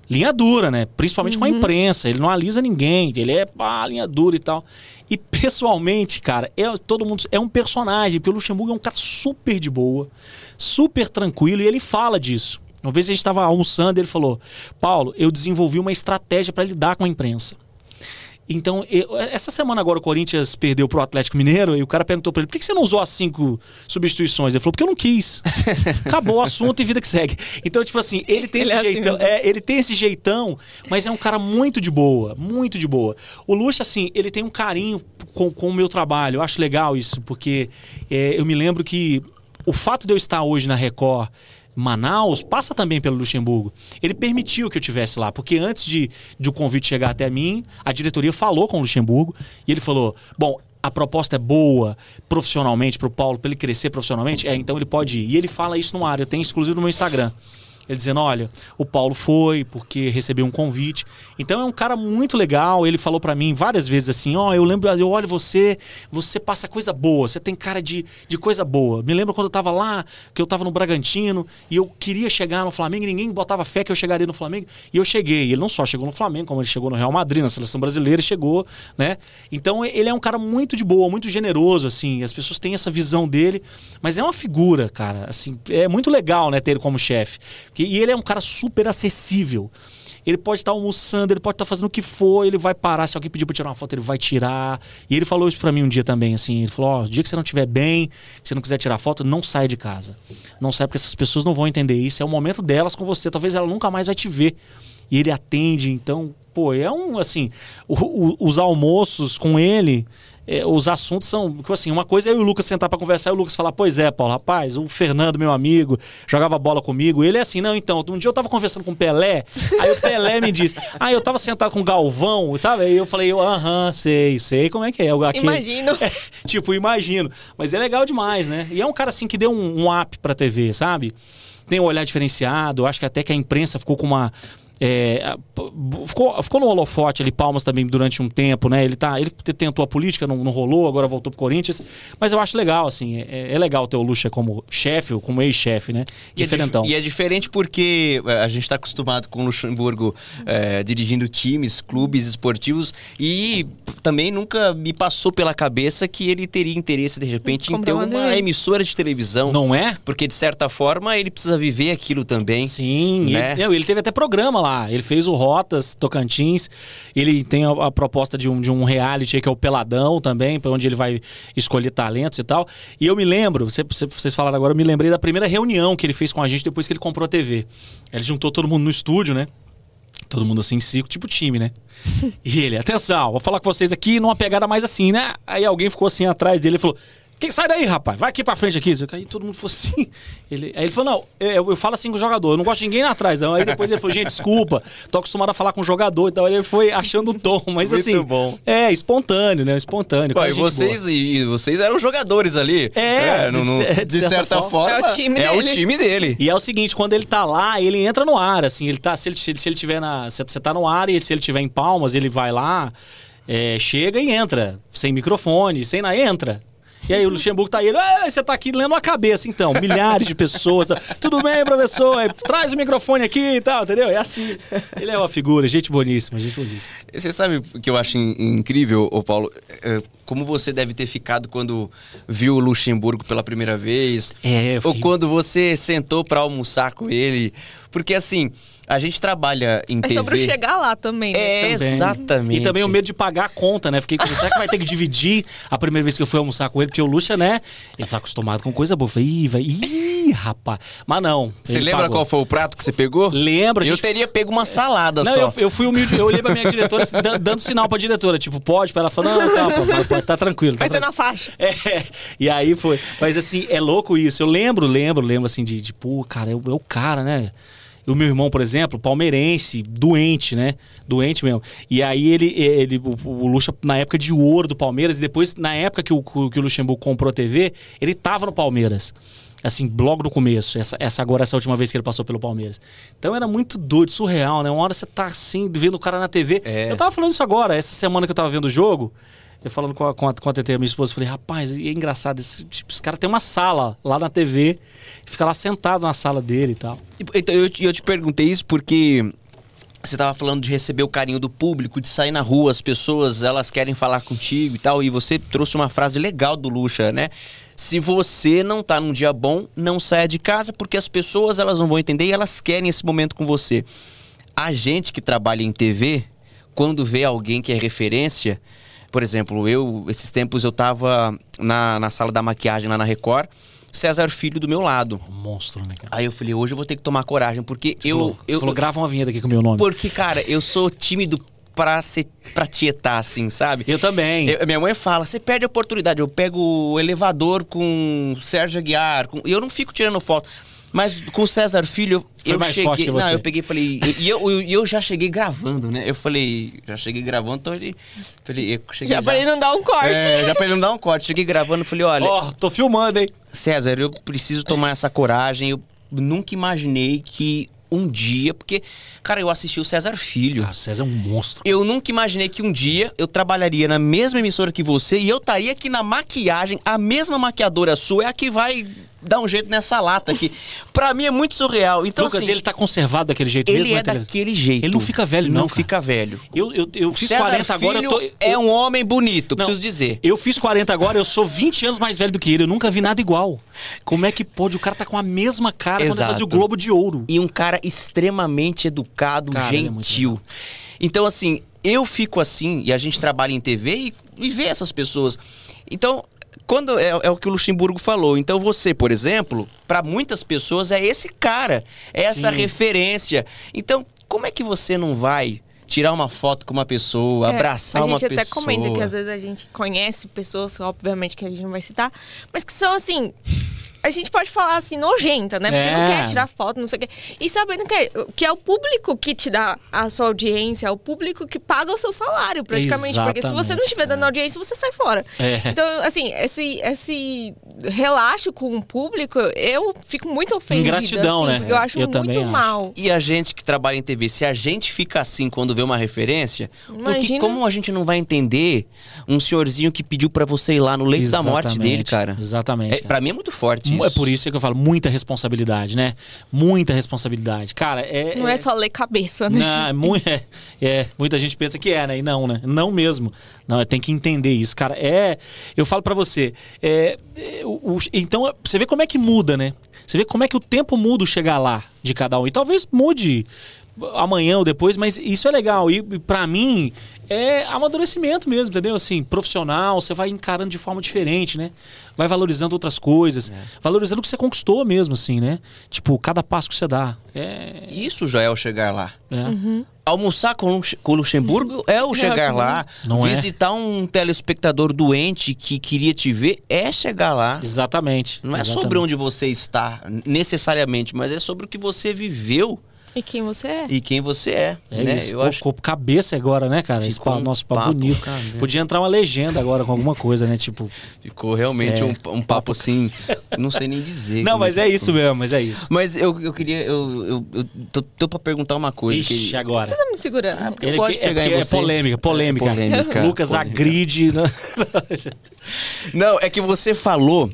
linha dura, né? Principalmente uhum. com a imprensa. Ele não alisa ninguém. Ele é pá, linha dura e tal. E pessoalmente, cara, é, todo mundo é um personagem. Porque o Luxemburgo é um cara super de boa, super tranquilo. E ele fala disso. Uma vez a gente estava almoçando e ele falou, Paulo, eu desenvolvi uma estratégia para lidar com a imprensa. Então, eu, essa semana agora o Corinthians perdeu pro Atlético Mineiro e o cara perguntou pra ele, por que, que você não usou as cinco substituições? Ele falou, porque eu não quis. Acabou o assunto e vida que segue. Então, tipo assim, ele tem, ele esse, é jeitão, assim é, ele tem esse jeitão, mas é um cara muito de boa, muito de boa. O Luxa, assim, ele tem um carinho com, com o meu trabalho. Eu acho legal isso, porque é, eu me lembro que o fato de eu estar hoje na Record... Manaus passa também pelo Luxemburgo. Ele permitiu que eu estivesse lá, porque antes de, de o convite chegar até mim, a diretoria falou com o Luxemburgo e ele falou, bom, a proposta é boa profissionalmente para o Paulo, para ele crescer profissionalmente, é, então ele pode ir. E ele fala isso no ar, eu tenho exclusivo no meu Instagram. Ele dizendo, olha, o Paulo foi porque recebeu um convite. Então é um cara muito legal. Ele falou pra mim várias vezes assim, ó, oh, eu lembro, eu olho você, você passa coisa boa, você tem cara de, de coisa boa. Me lembro quando eu tava lá, que eu tava no Bragantino, e eu queria chegar no Flamengo, e ninguém botava fé que eu chegaria no Flamengo. E eu cheguei. Ele não só chegou no Flamengo, como ele chegou no Real Madrid, na Seleção Brasileira, chegou, né? Então ele é um cara muito de boa, muito generoso, assim. As pessoas têm essa visão dele, mas é uma figura, cara, assim, é muito legal, né, ter ele como chefe. E ele é um cara super acessível. Ele pode estar almoçando, ele pode estar fazendo o que for, ele vai parar. Se alguém pedir para tirar uma foto, ele vai tirar. E ele falou isso para mim um dia também, assim. Ele falou, ó, o dia que você não estiver bem, se você não quiser tirar foto, não sai de casa. Não sai, porque essas pessoas não vão entender isso. É o momento delas com você. Talvez ela nunca mais vai te ver. E ele atende, então... Pô, é um, assim... O, o, os almoços com ele... É, os assuntos são, assim, uma coisa é eu e o Lucas sentar pra conversar e o Lucas falar, pois é, Paulo, rapaz, o Fernando, meu amigo, jogava bola comigo, ele é assim, não, então, um dia eu tava conversando com o Pelé, aí o Pelé me disse, ah, eu tava sentado com o Galvão, sabe, aí eu falei, aham, sei, sei como é que é. Aquele... Imagino. É, tipo, imagino, mas é legal demais, né, e é um cara assim que deu um, um up pra T V, sabe, tem um olhar diferenciado, acho que até que a imprensa ficou com uma... É, ficou, ficou no holofote ali, Palmas também, durante um tempo, né? Ele, tá, ele tentou a política, não, não rolou, agora voltou pro Corinthians. Mas eu acho legal, assim, é, é legal ter o Lucha como chefe ou como ex-chefe, né? Diferentão. E é, dif e é diferente porque a gente tá acostumado com o Luxemburgo é, dirigindo times, clubes esportivos, e também nunca me passou pela cabeça que ele teria interesse, de repente, em ter uma emissora de televisão. Não é? Porque, de certa forma, ele precisa viver aquilo também. Sim, né? ele, ele teve até programa lá. Ele fez o Rotas, Tocantins. Ele tem a, a proposta de um, de um reality aí, que é o Peladão também, para onde ele vai escolher talentos e tal. E eu me lembro, cê, cê, vocês falaram agora, eu me lembrei da primeira reunião que ele fez com a gente depois que ele comprou a T V. Ele juntou todo mundo no estúdio, né? Todo mundo assim, cinco, tipo time, né? E ele, atenção, vou falar com vocês aqui numa pegada mais assim, né? Aí alguém ficou assim atrás dele e falou... Quem sai daí, rapaz? Vai aqui pra frente aqui. Aí todo mundo falou assim. Ele, aí ele falou, não, eu, eu falo assim com o jogador, eu não gosto de ninguém lá atrás, não. Aí depois ele falou, gente, desculpa, tô acostumado a falar com o jogador e tal. Ele foi achando o tom, mas muito assim... Muito bom. É, espontâneo, né? Espontâneo. Pô, e, vocês, e vocês eram jogadores ali. É, é no, no, de, de certa, certa forma, forma, é o time é dele. É o time dele. E é o seguinte, quando ele tá lá, ele entra no ar, assim. Ele tá, se ele, se ele tiver na... Você tá no ar e se ele tiver em Palmas, ele vai lá, é, chega e entra. Sem microfone, sem nada, entra. E aí o Luxemburgo tá aí, ele, ah, você tá aqui lendo a cabeça, então, milhares de pessoas, tá? Tudo bem, professor, aí, traz o microfone aqui e tal, entendeu? É assim, ele é uma figura, gente boníssima, gente boníssima. Você sabe o que eu acho incrível, ô Paulo? É, como você deve ter ficado quando viu o Luxemburgo pela primeira vez, é, fiquei... ou quando você sentou pra almoçar com ele, porque assim... A gente trabalha em T V... É sobre chegar lá também, né? É, também. Exatamente. E também o medo de pagar a conta, né? Fiquei com será que vai ter que dividir a primeira vez que eu fui almoçar com ele? Porque o Lucha, né? Ele tá acostumado com coisa boa. Eu falei, ih, vai... Ih, rapaz. Mas não. Você lembra pagou. Qual foi o prato que você pegou? Lembro. Gente... Eu teria pego uma salada não, só. Não, eu, eu fui humilde. Eu olhei pra minha diretora, dando sinal pra diretora. Tipo, pode? Pra ela falar, não, não, não, pode, pode, tá tranquilo. Tá vai tranquilo. Ser na faixa. É. E aí foi. Mas assim, é louco isso. Eu lembro, lembro, lembro assim de... de pô, cara, é o cara, né? O meu irmão, por exemplo, palmeirense, doente, né? Doente mesmo. E aí ele, ele o Luxa, na época de ouro do Palmeiras, e depois, na época que o, que o Luxemburgo comprou a T V, ele tava no Palmeiras. Assim, logo no começo. Essa, essa agora, essa última vez que ele passou pelo Palmeiras. Então era muito doido, surreal, né? Uma hora você tá assim, vendo o cara na T V. É. Eu tava falando isso agora, essa semana que eu tava vendo o jogo... Eu falando com a, com a, com a Tetê, a minha esposa, falei, rapaz, é engraçado, esse, tipo, esse cara tem uma sala lá na T V, fica lá sentado na sala dele e tal. Então, eu, eu te perguntei isso porque você tava falando de receber o carinho do público, de sair na rua, as pessoas, elas querem falar contigo e tal, e você trouxe uma frase legal do Lucha, né? Se você não tá num dia bom, não saia de casa, porque as pessoas, elas não vão entender e elas querem esse momento com você. A gente que trabalha em T V, quando vê alguém que é referência... Por exemplo, eu, esses tempos eu tava na, na sala da maquiagem lá na Record, César Filho do meu lado. Monstro, né, cara? Aí eu falei, hoje eu vou ter que tomar coragem, porque você eu... Falou, eu, falou, eu grava uma vinheta aqui com o meu nome. Porque, cara, eu sou tímido pra, se, pra tietar, assim, sabe? Eu também. Eu, minha mãe fala, você perde a oportunidade, eu pego o elevador com Sérgio Aguiar, com, e eu não fico tirando foto. Mas com o César Filho, foi eu mais cheguei... Forte que você. Não, eu peguei e falei... E eu, eu, eu já cheguei gravando, né? Eu falei... Já cheguei gravando, então ele... Falei, eu cheguei já, já pra ele não dar um corte. É, já pra ele não dar um corte. Cheguei gravando, falei, olha... Ó, oh, tô filmando, hein? César, eu preciso tomar essa coragem. Eu nunca imaginei que um dia, porque, cara, eu assisti o César Filho. Cara, o César é um monstro. Eu nunca imaginei que um dia eu trabalharia na mesma emissora que você e eu estaria aqui na maquiagem, a mesma maquiadora sua é a que vai dar um jeito nessa lata aqui. Pra mim é muito surreal. Então, Lucas, assim, ele tá conservado daquele jeito ele mesmo? Ele é daquele jeito. Ele não fica velho, não, Não cara. fica velho. Eu, eu, eu fiz César quarenta Filho agora, eu tô... é um homem bonito, não, preciso dizer. Eu fiz quarenta agora, eu sou vinte anos mais velho do que ele, eu nunca vi nada igual. Como é que pode? O cara tá com a mesma cara Exato. quando ele fazia o Globo de Ouro. E um cara extremamente educado, cara, gentil. É então, assim, eu fico assim, e a gente trabalha em T V e, e vê essas pessoas. Então... Quando é, é o que o Luxemburgo falou. Então você, por exemplo, para muitas pessoas é esse cara, é essa Sim. referência. Então, como é que você não vai tirar uma foto com uma pessoa, é, abraçar uma pessoa? A gente até comenta que às vezes a gente conhece pessoas, obviamente que a gente não vai citar, mas que são assim... A gente pode falar assim, nojenta, né? Porque é. não quer tirar foto, não sei o quê. E sabendo que é, que é o público que te dá a sua audiência, é o público que paga o seu salário, praticamente. Exatamente, porque se você não estiver dando audiência, você sai fora. É. Então, assim, esse, esse relaxo com o público, eu fico muito ofendida. Ingratidão, assim, né? Porque eu acho eu muito mal. Acho. E a gente que trabalha em T V, se a gente fica assim quando vê uma referência, Imagina... porque como a gente não vai entender um senhorzinho que pediu pra você ir lá no leito Exatamente. da morte dele, cara? Exatamente. Cara. É, pra mim é muito forte. É por isso que eu falo, muita responsabilidade, né? Muita responsabilidade. Cara, é... Não é, é só ler cabeça, né? Não, é, mu é, é, muita gente pensa que é, né? E não, né? Não mesmo. Não, tem que entender isso, cara. É... Eu falo pra você, é... é o, o, então, você vê como é que muda, né? Você vê como é que o tempo muda o chegar lá de cada um. E talvez mude amanhã ou depois, mas isso é legal. E pra mim, é amadurecimento mesmo, entendeu? Assim, profissional, você vai encarando de forma diferente, né? Vai valorizando outras coisas, é. valorizando o que você conquistou mesmo, assim, né? Tipo, cada passo que você dá. É... Isso já é o chegar lá. É. Uhum. Almoçar com o Luxemburgo é o chegar é, lá. Não Visitar é. um telespectador doente que queria te ver é chegar lá. Exatamente. Não é Exatamente. sobre onde você está, necessariamente, mas é sobre o que você viveu. E quem você é. E quem você é. É né? isso. Eu Pô, acho... Ficou cabeça agora, né, cara? Esse papo, um nosso papo, papo bonito. Cara, né? Podia entrar uma legenda agora com alguma coisa, né? Tipo... Ficou realmente um, um papo assim... Não sei nem dizer. Não, mas é, é isso mesmo, mas é isso. Mas eu, eu queria... Eu, eu, eu tô, tô pra perguntar uma coisa. Ixi, que... agora. Você tá me segurando? Ah, porque Ele, eu gosto é, de pegar é, em você. É polêmica, polêmica. É polêmica. Lucas polêmica. agride. Não, é que você falou...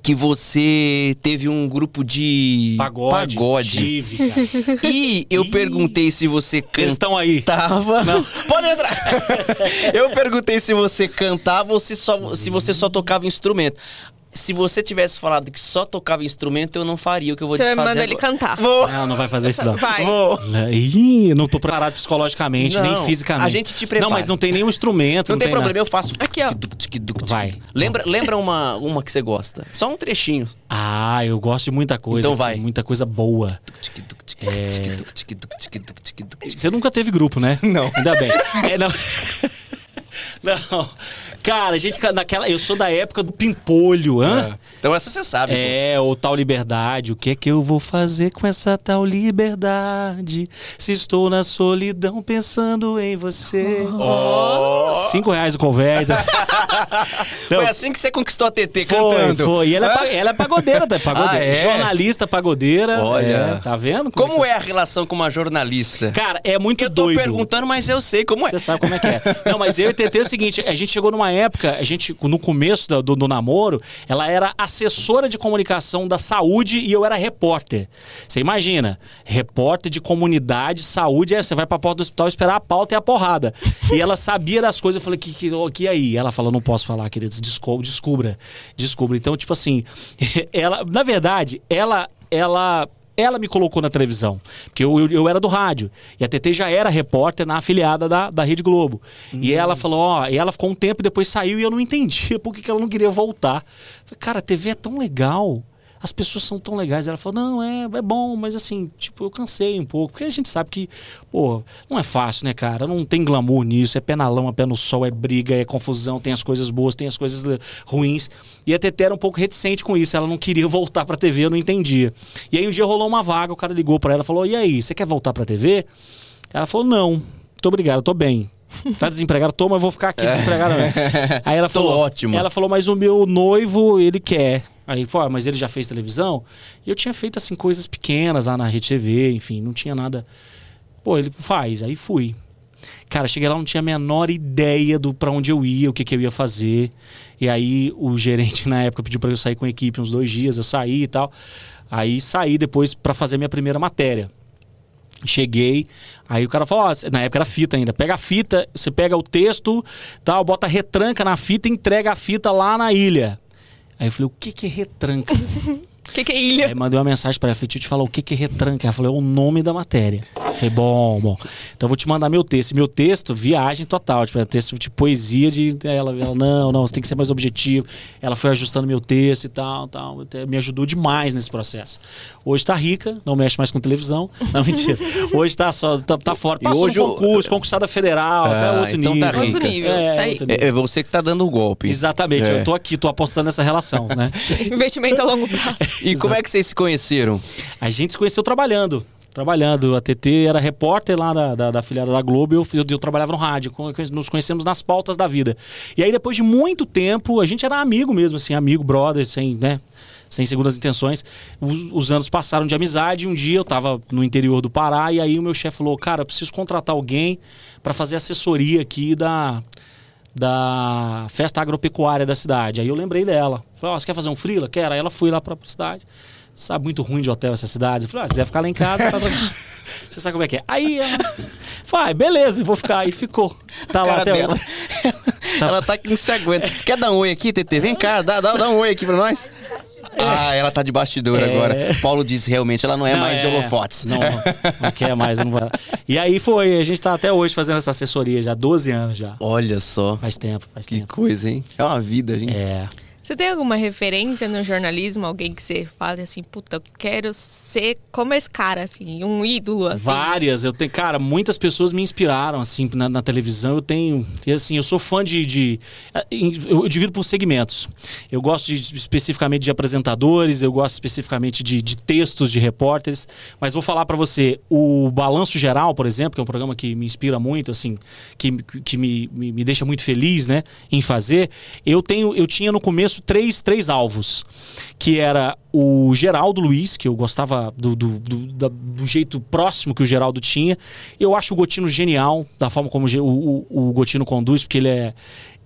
Que você teve um grupo de pagode. pagode. Tive, cara. E eu Ih. perguntei se você cantava. Eles estão aí. Não. Pode entrar. Eu perguntei se você cantava ou se, só, se você só tocava instrumento. Se você tivesse falado que só tocava instrumento, eu não faria o que eu vou desfazer. Você manda ele cantar. Vou. Não, não vai fazer isso não. Vai. Vou. Ih, não tô preparado psicologicamente, não, nem fisicamente. A gente te prepara. Não, mas não tem nenhum instrumento. Não, não tem, tem problema, nada. Eu faço. Aqui, ó. Vai. Lembra, lembra uma, uma que você gosta. Só um trechinho. Ah, eu gosto de muita coisa. Então vai. Muita coisa boa. É... Você nunca teve grupo, né? Não. Ainda bem. É, não. Não. Cara, a gente naquela, eu sou da época do Pimpolho, hã? É. Então essa você sabe. É, pô. Ou tal liberdade. O que é que eu vou fazer com essa tal liberdade? Se estou na solidão pensando em você. Oh. Oh. Cinco reais o conversa. Foi assim que você conquistou a Tetê foi, cantando. Foi, e ela, ah. é, ela é pagodeira, tá? Pagodeira. Ah, é? Jornalista pagodeira. Olha. É, tá vendo? Como, como é, é a relação com uma jornalista? Cara, é muito eu doido. Eu tô perguntando, mas eu sei como é. Você sabe como é que é. Não, mas eu e Tetê é o seguinte, a gente chegou numa época, a gente, no começo do, do, do namoro, ela era assessora de comunicação da saúde e eu era repórter. Você imagina, repórter de comunidade, saúde, é, você vai pra porta do hospital esperar a pauta e a porrada. E ela sabia das coisas, eu falei, que, que, que aí? Ela falou, não posso falar, queridos, descubra, descubra. Então, tipo assim, ela, na verdade, ela, ela... Ela me colocou na televisão, porque eu, eu, eu era do rádio. E a Tetê já era repórter na afiliada da, da Rede Globo. Hum. E ela falou, ó, e ela ficou um tempo e depois saiu e eu não entendia por que ela não queria voltar. Eu falei, cara, a T V é tão legal, as pessoas são tão legais. Ela falou, não, é, é bom, mas assim, tipo, eu cansei um pouco. Porque a gente sabe que, pô, não é fácil, né, cara? Não tem glamour nisso, é pé na lama, pé no sol, é briga, é confusão, tem as coisas boas, tem as coisas ruins. E a Tetê era um pouco reticente com isso, ela não queria voltar pra T V, eu não entendia. E aí um dia rolou uma vaga, o cara ligou pra ela e falou, e aí, você quer voltar pra T V? Ela falou, não, muito obrigado, eu tô bem. Tá desempregado? Toma, eu vou ficar aqui desempregado. Né? Aí ela falou, tô ótimo. Ela falou, mas o meu noivo, ele quer. Aí, pô, mas ele já fez televisão? E eu tinha feito, assim, coisas pequenas lá na Rede T V, enfim, não tinha nada. Pô, ele faz, aí fui. Cara, cheguei lá, não tinha a menor ideia do pra onde eu ia, o que, que eu ia fazer. E aí o gerente, na época, pediu pra eu sair com a equipe uns dois dias, eu saí e tal. Aí saí depois pra fazer minha primeira matéria. Cheguei, aí o cara falou, ó, na época era fita ainda, pega a fita, você pega o texto, tal, bota retranca na fita e entrega a fita lá na ilha. Aí eu falei, o que que é retranca? O que que é ilha? Aí mandei uma mensagem pra ela, falei, deixa eu te falar o que que é retranca. Ela falou, é o nome da matéria. Eu falei, bom, bom, então eu vou te mandar meu texto. Meu texto, viagem total, tipo, texto de poesia, de... Ela, ela, não, não, você tem que ser mais objetivo. Ela foi ajustando meu texto e tal, tal. Me ajudou demais nesse processo. Hoje tá rica, não mexe mais com televisão. Não, mentira. Hoje tá só, tá, tá fora. Passou hoje no concurso, eu... concursada federal, ah, até outro então nível. Tá rica. Outro nível. É, tá outro nível. É, é você que tá dando o golpe. Exatamente, é. Eu tô aqui, tô apostando nessa relação, né? Investimento a longo prazo. E exato. Como é que vocês se conheceram? A gente se conheceu trabalhando. Trabalhando. A Tetê era repórter lá da, da, da afiliada da Globo. Eu, eu, eu trabalhava no rádio. Nos conhecemos nas pautas da vida. E aí, depois de muito tempo, a gente era amigo mesmo, assim, amigo, brother, sem, né, sem segundas intenções. Os, os anos passaram de amizade. Um dia eu tava no interior do Pará e aí o meu chefe falou, cara, eu preciso contratar alguém para fazer assessoria aqui da... da festa agropecuária da cidade. Aí eu lembrei dela. Falei, oh, você quer fazer um freela? Quero. Aí ela foi lá pra cidade. Sabe, muito ruim de hotel essa cidade. Eu falei, ah, se quiser ficar lá em casa, tá... você sabe como é que é. Aí ela... Falei, beleza, vou ficar. E ficou. Tá lá até hoje. Ela... ela tá que não se aguenta. Quer dar um oi aqui, Tetê? Vem cá, dá, dá, dá um oi aqui pra nós. É. Ah, ela tá de bastidor é. agora. Paulo disse realmente, ela não é não, mais é. de holofotes. Não, não quer mais, não vai. E aí foi, a gente tá até hoje fazendo essa assessoria já, doze anos já. Olha só. Faz tempo, faz que tempo. Que coisa, hein? É uma vida, gente. É. Você tem alguma referência no jornalismo? Alguém que você fala assim, puta, eu quero ser como esse cara, assim, um ídolo, assim? Várias. Eu tenho, cara, muitas pessoas me inspiraram, assim, na, na televisão. Eu tenho, assim, eu sou fã de... de eu divido por segmentos. Eu gosto de, especificamente de apresentadores, eu gosto especificamente de, de textos de repórteres. Mas vou falar pra você, o Balanço Geral, por exemplo, que é um programa que me inspira muito, assim, que, que me, me, me deixa muito feliz, né, em fazer. Eu, tenho, eu tinha no começo Três, três alvos, que era o Geraldo Luiz, que eu gostava do, do, do, do jeito próximo que o Geraldo tinha. Eu acho o Gotino genial, da forma como o, o, o Gotino conduz, porque ele é...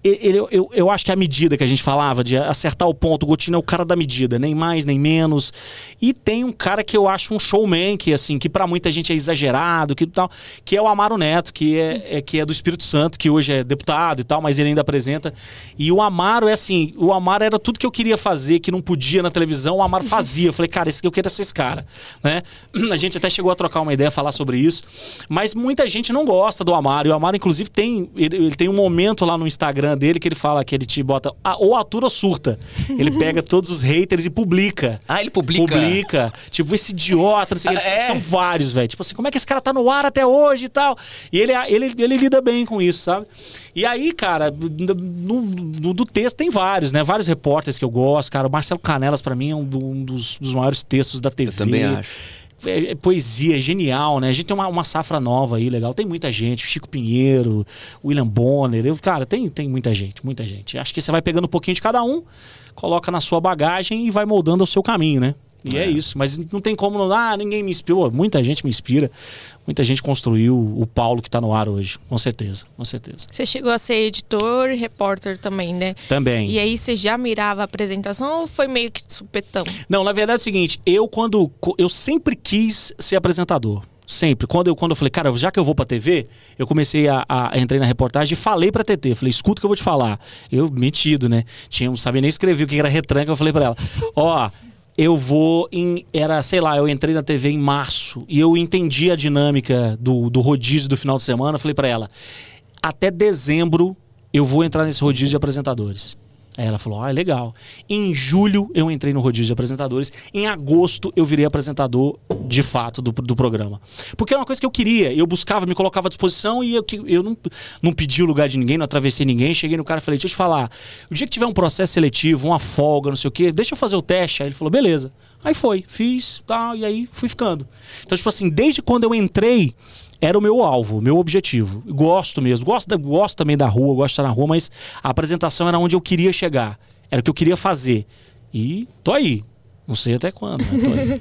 Ele, eu, eu, eu acho que a medida que a gente falava, de acertar o ponto, o Gotino é o cara da medida, nem mais, nem menos. E tem um cara que eu acho um showman, que assim, que pra muita gente é exagerado, que, tal, que é o Amaro Neto, que é, é, que é do Espírito Santo, que hoje é deputado e tal, mas ele ainda apresenta. E o Amaro é assim, o Amaro era tudo que eu queria fazer, que não podia na televisão, o Amaro fazia. Eu falei, cara, esse, eu quero ser esse cara, né? A gente até chegou a trocar uma ideia, falar sobre isso. Mas muita gente não gosta do Amaro. E o Amaro, inclusive, tem, ele, ele tem um momento lá no Instagram dele que ele fala que ele te bota a, ou atura ou surta. Ele pega todos os haters e publica. Ah, ele publica? Publica. Tipo, esse idiota, não sei o que. É. São vários, velho. Tipo assim, como é que esse cara tá no ar até hoje e tal? E ele, ele, ele lida bem com isso, sabe? E aí, cara, no, no, do texto tem vários, né? Vários repórteres que eu gosto, cara. O Marcelo Canelas, pra mim, é um, do, um dos, dos maiores textos da T V. Eu também acho. É, é poesia, é genial, né? A gente tem uma, uma safra nova aí, legal. Tem muita gente. Chico Pinheiro, William Bonner. Eu, cara, tem, tem muita gente, muita gente. Acho que você vai pegando um pouquinho de cada um, coloca na sua bagagem e vai moldando o seu caminho, né? E é, é isso. Mas não tem como... Não, ah, ninguém me inspirou. Muita gente me inspira. Muita gente construiu o Paulo que tá no ar hoje. Com certeza, com certeza. Você chegou a ser editor e repórter também, né? Também. E aí você já mirava a apresentação ou foi meio que de supetão? Não, na verdade é o seguinte. Eu, quando, eu sempre quis ser apresentador. Sempre. Quando eu, quando eu falei, cara, já que eu vou pra T V, eu comecei a, a, a entrei na reportagem e falei pra Tetê. Falei, escuta o que eu vou te falar. Eu, metido, né? Tinha, não sabia nem escrever o que era retranca. Eu falei pra ela, ó... Eu vou em... Era, sei lá, eu entrei na T V em março e eu entendi a dinâmica do, do rodízio do final de semana. Eu falei pra ela, até dezembro eu vou entrar nesse rodízio de apresentadores. Aí ela falou, ah, é legal. Em julho eu entrei no rodízio de apresentadores. Em agosto eu virei apresentador de fato do, do programa. Porque era uma coisa que eu queria. Eu buscava, me colocava à disposição e eu, eu não, não pedi o lugar de ninguém, não atravessei ninguém. Cheguei no cara e falei, deixa eu te falar. O dia que tiver um processo seletivo, uma folga, não sei o quê, deixa eu fazer o teste. Aí ele falou, beleza. Aí foi, fiz, tal, e aí fui ficando. Então, tipo assim, desde quando eu entrei, era o meu alvo, meu objetivo. Gosto mesmo, gosto, da, gosto também da rua, gosto de estar na rua, mas a apresentação era onde eu queria chegar, era o que eu queria fazer. E tô aí. Não sei até quando, né?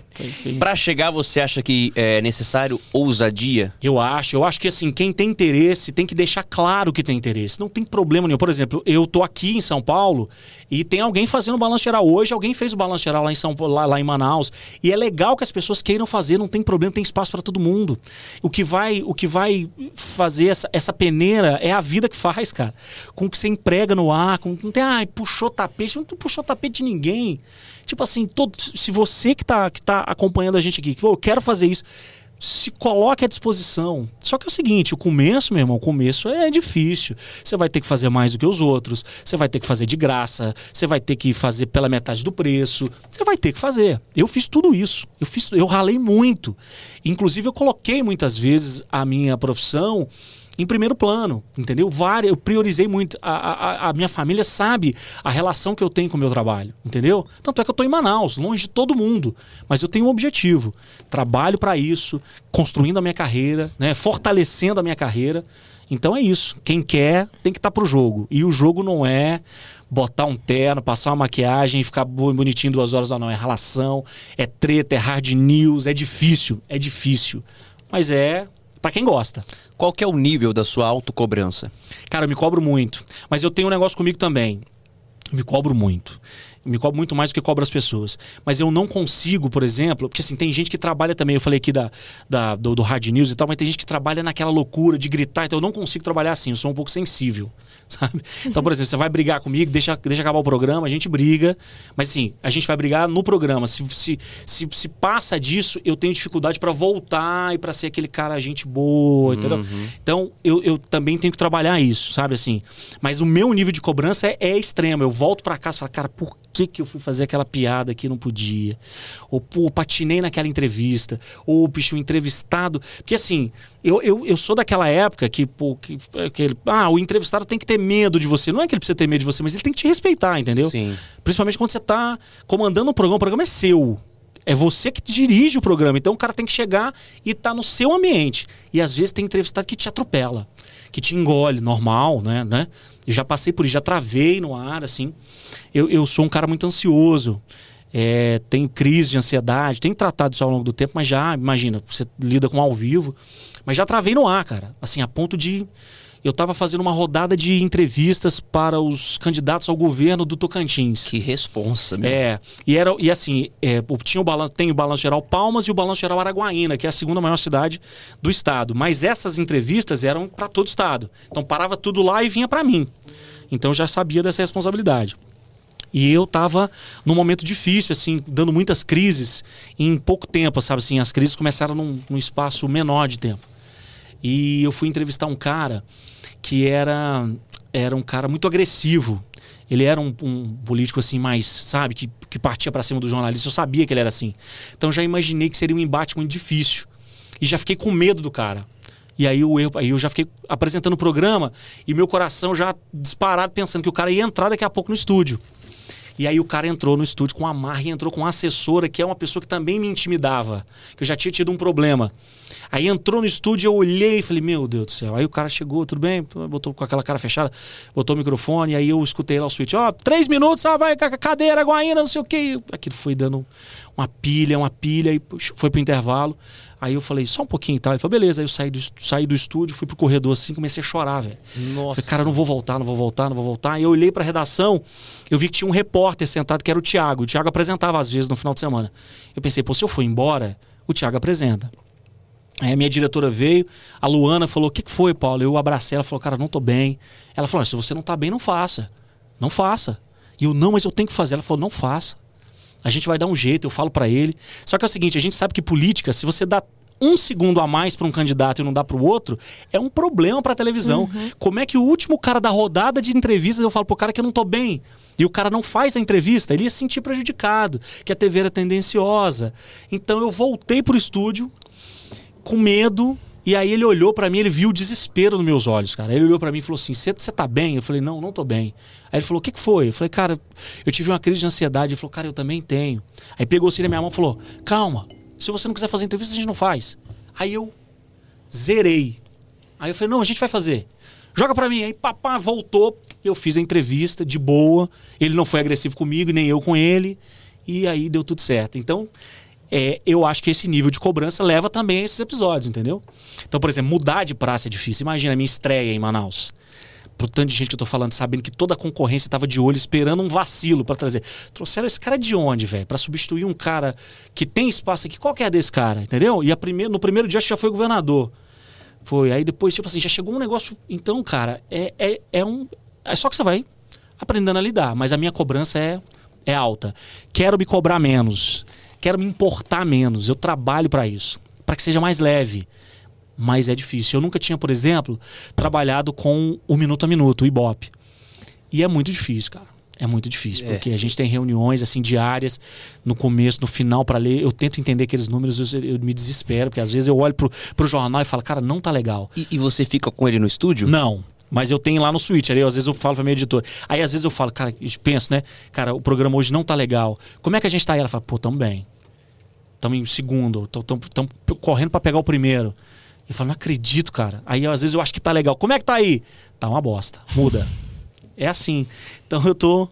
Pra chegar, você acha que é necessário ousadia? Eu acho. Eu acho que, assim, quem tem interesse tem que deixar claro que tem interesse. Não tem problema nenhum. Por exemplo, eu tô aqui em São Paulo e tem alguém fazendo o Balanço Geral hoje, alguém fez o Balanço Geral lá em, São, lá, lá em Manaus. E é legal que as pessoas queiram fazer, não tem problema, tem espaço pra todo mundo. O que vai, o que vai fazer essa, essa peneira é a vida que faz, cara. Com o que você emprega no ar, com, não tem, ai, ah, puxou tapete, não puxou tapete de ninguém. Tipo assim, todo, se você que tá, que tá acompanhando a gente aqui, que eu quero fazer isso, se coloque à disposição. Só que é o seguinte, o começo, meu irmão, o começo é difícil. Você vai ter que fazer mais do que os outros, você vai ter que fazer de graça, você vai ter que fazer pela metade do preço, você vai ter que fazer. Eu fiz tudo isso, eu, fiz, eu ralei muito. Inclusive, eu coloquei muitas vezes a minha profissão em primeiro plano, entendeu? Eu priorizei muito. A, a, a minha família sabe a relação que eu tenho com o meu trabalho, entendeu? Tanto é que eu estou em Manaus, longe de todo mundo. Mas eu tenho um objetivo. Trabalho para isso, construindo a minha carreira, né? Fortalecendo a minha carreira. Então é isso. Quem quer tem que estar pro jogo. E o jogo não é botar um terno, passar uma maquiagem e ficar bonitinho duas horas da noite. É relação, é treta, é hard news, é difícil. É difícil. Mas é... pra quem gosta. Qual que é o nível da sua autocobrança? Cara, eu me cobro muito. Mas eu tenho um negócio comigo também. Eu me cobro muito. Eu me cobro muito mais do que cobro as pessoas. Mas eu não consigo, por exemplo... porque assim, tem gente que trabalha também... eu falei aqui da, da, do, do hard news e tal... mas tem gente que trabalha naquela loucura de gritar... então eu não consigo trabalhar assim... eu sou um pouco sensível, sabe? Então, por exemplo, você vai brigar comigo... Deixa, deixa acabar o programa... a gente briga... mas assim, a gente vai brigar no programa... Se, se, se, se passa disso... eu tenho dificuldade pra voltar... e pra ser aquele cara gente boa... entendeu? Uhum. Então, eu, eu também tenho que trabalhar isso... sabe assim... mas o meu nível de cobrança é, é extremo... eu volto pra casa e falo... cara, por que... que que eu fui fazer aquela piada que não podia, ou pô, patinei naquela entrevista, ou bicho, entrevistado, porque assim, eu, eu, eu sou daquela época que, pô, que, que ele, ah, o entrevistado tem que ter medo de você, não é que ele precisa ter medo de você, mas ele tem que te respeitar, entendeu? Sim. Principalmente quando você tá comandando um programa, o programa é seu, é você que dirige o programa, então o cara tem que chegar e tá no seu ambiente, e às vezes tem entrevistado que te atropela, que te engole, normal, né, né? Eu já passei por isso, já travei no ar, assim. Eu, eu sou um cara muito ansioso. É, tenho crise de ansiedade. Tenho tratado isso ao longo do tempo, mas já, imagina, você lida com ao vivo. Mas já travei no ar, cara. Assim, a ponto de... eu tava fazendo uma rodada de entrevistas para os candidatos ao governo do Tocantins. Que responsa, meu. É. E, era, e assim, é, tinha o balanço, tem o Balanço Geral Palmas e o Balanço Geral Araguaína, que é a segunda maior cidade do estado. Mas essas entrevistas eram para todo o estado. Então parava tudo lá e vinha para mim. Então já sabia dessa responsabilidade. E eu tava num momento difícil, assim, dando muitas crises em pouco tempo, sabe? Assim, as crises começaram num, num espaço menor de tempo. E eu fui entrevistar um cara que era, era um cara muito agressivo. Ele era um, um político assim, mais, sabe, que, que partia pra cima do jornalista. Eu sabia que ele era assim. Então já imaginei que seria um embate muito difícil. E já fiquei com medo do cara. E aí eu, eu, aí eu já fiquei apresentando o programa e meu coração já disparado pensando que o cara ia entrar daqui a pouco no estúdio. E aí o cara entrou no estúdio com a marra e entrou com uma assessora, que é uma pessoa que também me intimidava, que eu já tinha tido um problema. Aí entrou no estúdio, eu olhei e falei, meu Deus do céu. Aí o cara chegou, tudo bem? Botou com aquela cara fechada, botou o microfone, aí eu escutei lá o switch. Ó, oh, três minutos, ah, vai, cadeira, guaína, não sei o quê. Aquilo foi dando uma pilha, uma pilha, e foi pro intervalo. Aí eu falei, só um pouquinho e tal. Ele falou, beleza. Aí eu saí do, saí do estúdio, fui pro corredor assim, comecei a chorar, velho. Nossa. Falei, cara, não vou voltar, não vou voltar, não vou voltar. Aí eu olhei pra redação, eu vi que tinha um repórter sentado, que era o Thiago. O Thiago apresentava às vezes no final de semana. Eu pensei, pô, se eu for embora, o Thiago apresenta. Aí a minha diretora veio, a Luana falou, o que que foi, Paulo? Eu abracei, ela falou, cara, não tô bem. Ela falou, se você não tá bem, não faça. Não faça. E eu, não, mas eu tenho que fazer. Ela falou, não faça. A gente vai dar um jeito, eu falo pra ele. Só que é o seguinte, a gente sabe que política, se você dá um segundo a mais pra um candidato e não dá pro outro, é um problema pra televisão. Uhum. Como é que o último cara da rodada de entrevistas, eu falo pro cara que eu não tô bem, e o cara não faz a entrevista, ele ia se sentir prejudicado, que a T V era tendenciosa. Então eu voltei pro estúdio com medo, e aí ele olhou pra mim, ele viu o desespero nos meus olhos, cara. Ele olhou pra mim e falou assim, você tá bem? Eu falei, não, não tô bem. Aí ele falou, o que que foi? Eu falei, cara, eu tive uma crise de ansiedade. Ele falou, cara, eu também tenho. Aí pegou o cílio na minha mão e falou, calma, se você não quiser fazer entrevista, a gente não faz. Aí eu, zerei. Aí eu falei, não, a gente vai fazer. Joga pra mim. Aí papá voltou, eu fiz a entrevista de boa, ele não foi agressivo comigo, nem eu com ele, e aí deu tudo certo. Então, é, eu acho que esse nível de cobrança leva também a esses episódios, entendeu? Então, por exemplo, mudar de praça é difícil. Imagina a minha estreia em Manaus. Pro tanto de gente que eu tô falando, sabendo que toda a concorrência tava de olho, esperando um vacilo pra trazer. Trouxeram esse cara de onde, velho? Pra substituir um cara que tem espaço aqui, qual que é desse cara, entendeu? E a primeiro, no primeiro dia acho que já foi governador. Foi, aí depois, tipo assim, já chegou um negócio... Então, cara, é, é, é um... É só que você vai aprendendo a lidar, mas a minha cobrança é, é alta. Quero me cobrar menos, quero me importar menos, eu trabalho pra isso, pra que seja mais leve. Mas é difícil. Eu nunca tinha, por exemplo, trabalhado com o minuto a minuto, o Ibope. E é muito difícil, cara. É muito difícil, é. Porque a gente tem reuniões assim diárias, no começo, no final, para ler. Eu tento entender aqueles números, eu, eu me desespero, porque às vezes eu olho pro, pro jornal e falo, cara, não tá legal. E, e você fica com ele no estúdio? Não, mas eu tenho lá no Switch. Aí eu, às vezes eu falo pra minha editora. Aí às vezes eu falo, cara, penso, né? Cara, o programa hoje não tá legal. Como é que a gente tá aí? Ela fala, pô, tamo bem. Tamo em segundo, tamo correndo para pegar o primeiro. Eu falo, não acredito, cara. Aí às vezes eu acho que tá legal. Como é que tá aí? Tá uma bosta. Muda. É assim. Então eu tô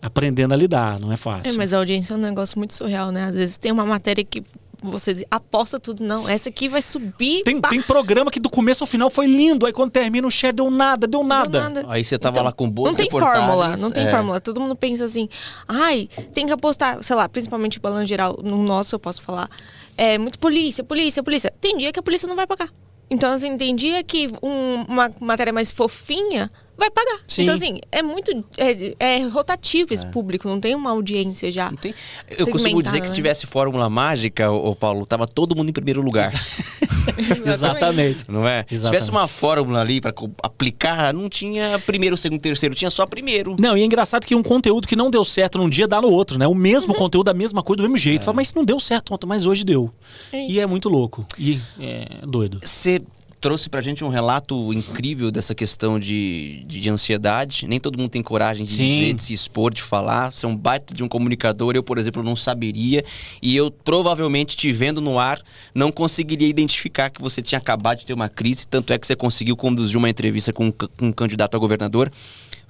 aprendendo a lidar, não é fácil. É, mas a audiência é um negócio muito surreal, né? Às vezes tem uma matéria que você aposta tudo. Não, sim, essa aqui vai subir. Tem, tem programa que do começo ao final foi lindo. Aí quando termina o share, deu nada, deu nada. Deu nada. Aí você tava então, lá com boas reportagens. Não tem fórmula, não tem é. fórmula. Todo mundo pensa assim, ai, tem que apostar, sei lá, principalmente o Balanço Geral, no nosso eu posso falar, é muito polícia, polícia, polícia. Tem dia que a polícia não vai pagar. Então, assim, tem dia que um, uma matéria mais fofinha... vai pagar. Sim. Então, assim, é muito... É, é rotativo esse é. público. Não tem uma audiência já. Não tem... Eu costumo dizer, né, que se tivesse fórmula mágica, ô, ô Paulo, tava todo mundo em primeiro lugar. Exatamente. Exatamente. Não é? Exatamente. Se tivesse uma fórmula ali pra aplicar, não tinha primeiro, segundo, terceiro. Tinha só primeiro. Não, e é engraçado que um conteúdo que não deu certo num dia dá no outro, né? O mesmo uhum. conteúdo, a mesma coisa, do mesmo jeito. É. Fala, mas não deu certo ontem, mas hoje deu. É e é muito louco. E é doido. Você... trouxe pra gente um relato incrível dessa questão de, de, de ansiedade. Nem todo mundo tem coragem de Sim. dizer, de se expor, de falar. Você é um baita de um comunicador. Eu, por exemplo, não saberia. E eu, provavelmente, te vendo no ar, não conseguiria identificar que você tinha acabado de ter uma crise. Tanto é que você conseguiu conduzir uma entrevista com, com um candidato a governador.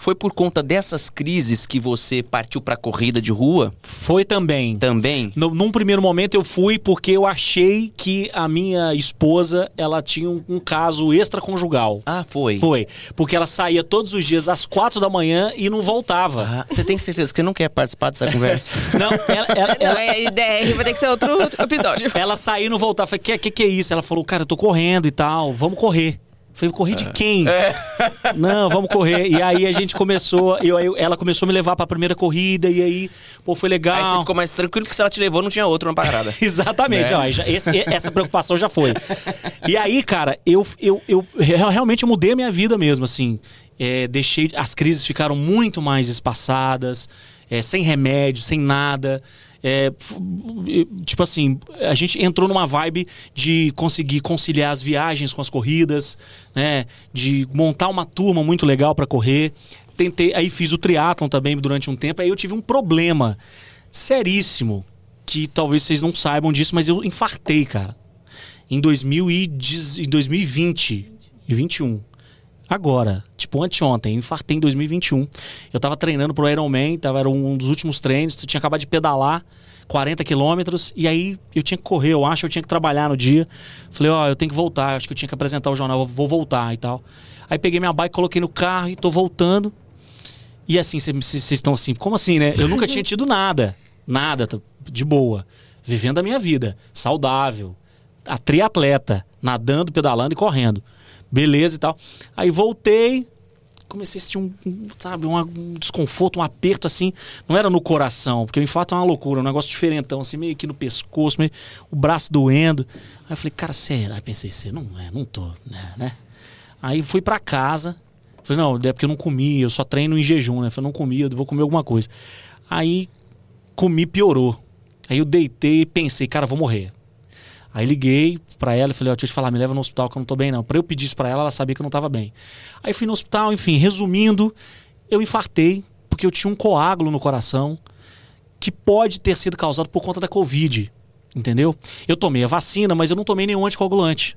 Foi por conta dessas crises que você partiu pra corrida de rua? Foi também. Também? No, num primeiro momento eu fui porque eu achei que a minha esposa, ela tinha um, um caso extraconjugal. Ah, foi? Foi. Porque ela saía todos os dias às quatro da manhã e não voltava. Ah, você tem certeza que você não quer participar dessa conversa? Não, ela... ela, ela não, é ideia, vai ter que ser outro episódio. Ela saía e não voltava. Eu falei, que, que que é isso? Ela falou, cara, eu tô correndo e tal, vamos correr. Falei, correr de quem? É. Não, vamos correr. E aí a gente começou, eu, eu, ela começou a me levar pra primeira corrida, e aí, pô, foi legal. Aí você ficou mais tranquilo, porque se ela te levou, não tinha outro na parada. Exatamente, né? Ó, já, esse, essa preocupação já foi. E aí, cara, eu, eu, eu, eu realmente mudei a minha vida mesmo, assim. É, deixei, as crises ficaram muito mais espaçadas, é, sem remédio, sem nada. É, tipo assim, a gente entrou numa vibe de conseguir conciliar as viagens com as corridas, né? De montar uma turma muito legal para correr. Tentei, aí fiz o triatlon também durante um tempo. Aí eu tive um problema seríssimo, que talvez vocês não saibam disso, mas eu infartei, cara. Em dois mil e vinte e vinte e um. Agora, tipo anteontem, infartei em dois mil e vinte e um. Eu tava treinando pro Ironman, tava, era um dos últimos treinos, eu tinha acabado de pedalar quarenta quilômetros, e aí eu tinha que correr, eu acho, eu tinha que trabalhar no dia. Falei, ó, oh, eu tenho que voltar, acho que eu tinha que apresentar o jornal, eu vou voltar e tal. Aí peguei minha bike, coloquei no carro e tô voltando. E assim, vocês estão assim, como assim, né? Eu nunca tinha tido nada, nada, de boa. Vivendo a minha vida, saudável, a triatleta, nadando, pedalando e correndo. Beleza e tal. Aí voltei, comecei a sentir um, sabe, um desconforto, um aperto assim. Não era no coração, porque o infarto é uma loucura, um negócio diferentão, assim, meio aqui no pescoço, meio o braço doendo. Aí eu falei, cara, será? Aí pensei, você não é, não tô, né, né? Aí fui pra casa, falei, não, é porque eu não comi, eu só treino em jejum, né? Falei, não comi, eu vou comer alguma coisa. Aí comi, piorou. Aí eu deitei e pensei, cara, vou morrer. Aí liguei pra ela e falei, ó, deixa eu te falar, me leva no hospital que eu não tô bem não. Pra eu pedir isso pra ela, ela sabia que eu não tava bem. Aí fui no hospital, enfim, resumindo, eu infartei porque eu tinha um coágulo no coração que pode ter sido causado por conta da Covid, entendeu? Eu tomei a vacina, mas eu não tomei nenhum anticoagulante.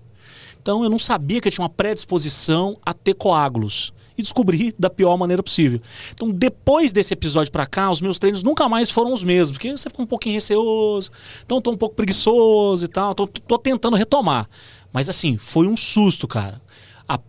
Então eu não sabia que eu tinha uma predisposição a ter coágulos. E descobri da pior maneira possível. Então depois desse episódio pra cá, os meus treinos nunca mais foram os mesmos. Porque você fica um pouquinho receoso, então tô um pouco preguiçoso e tal. Tô, tô tentando retomar. Mas assim, foi um susto, cara. Ao,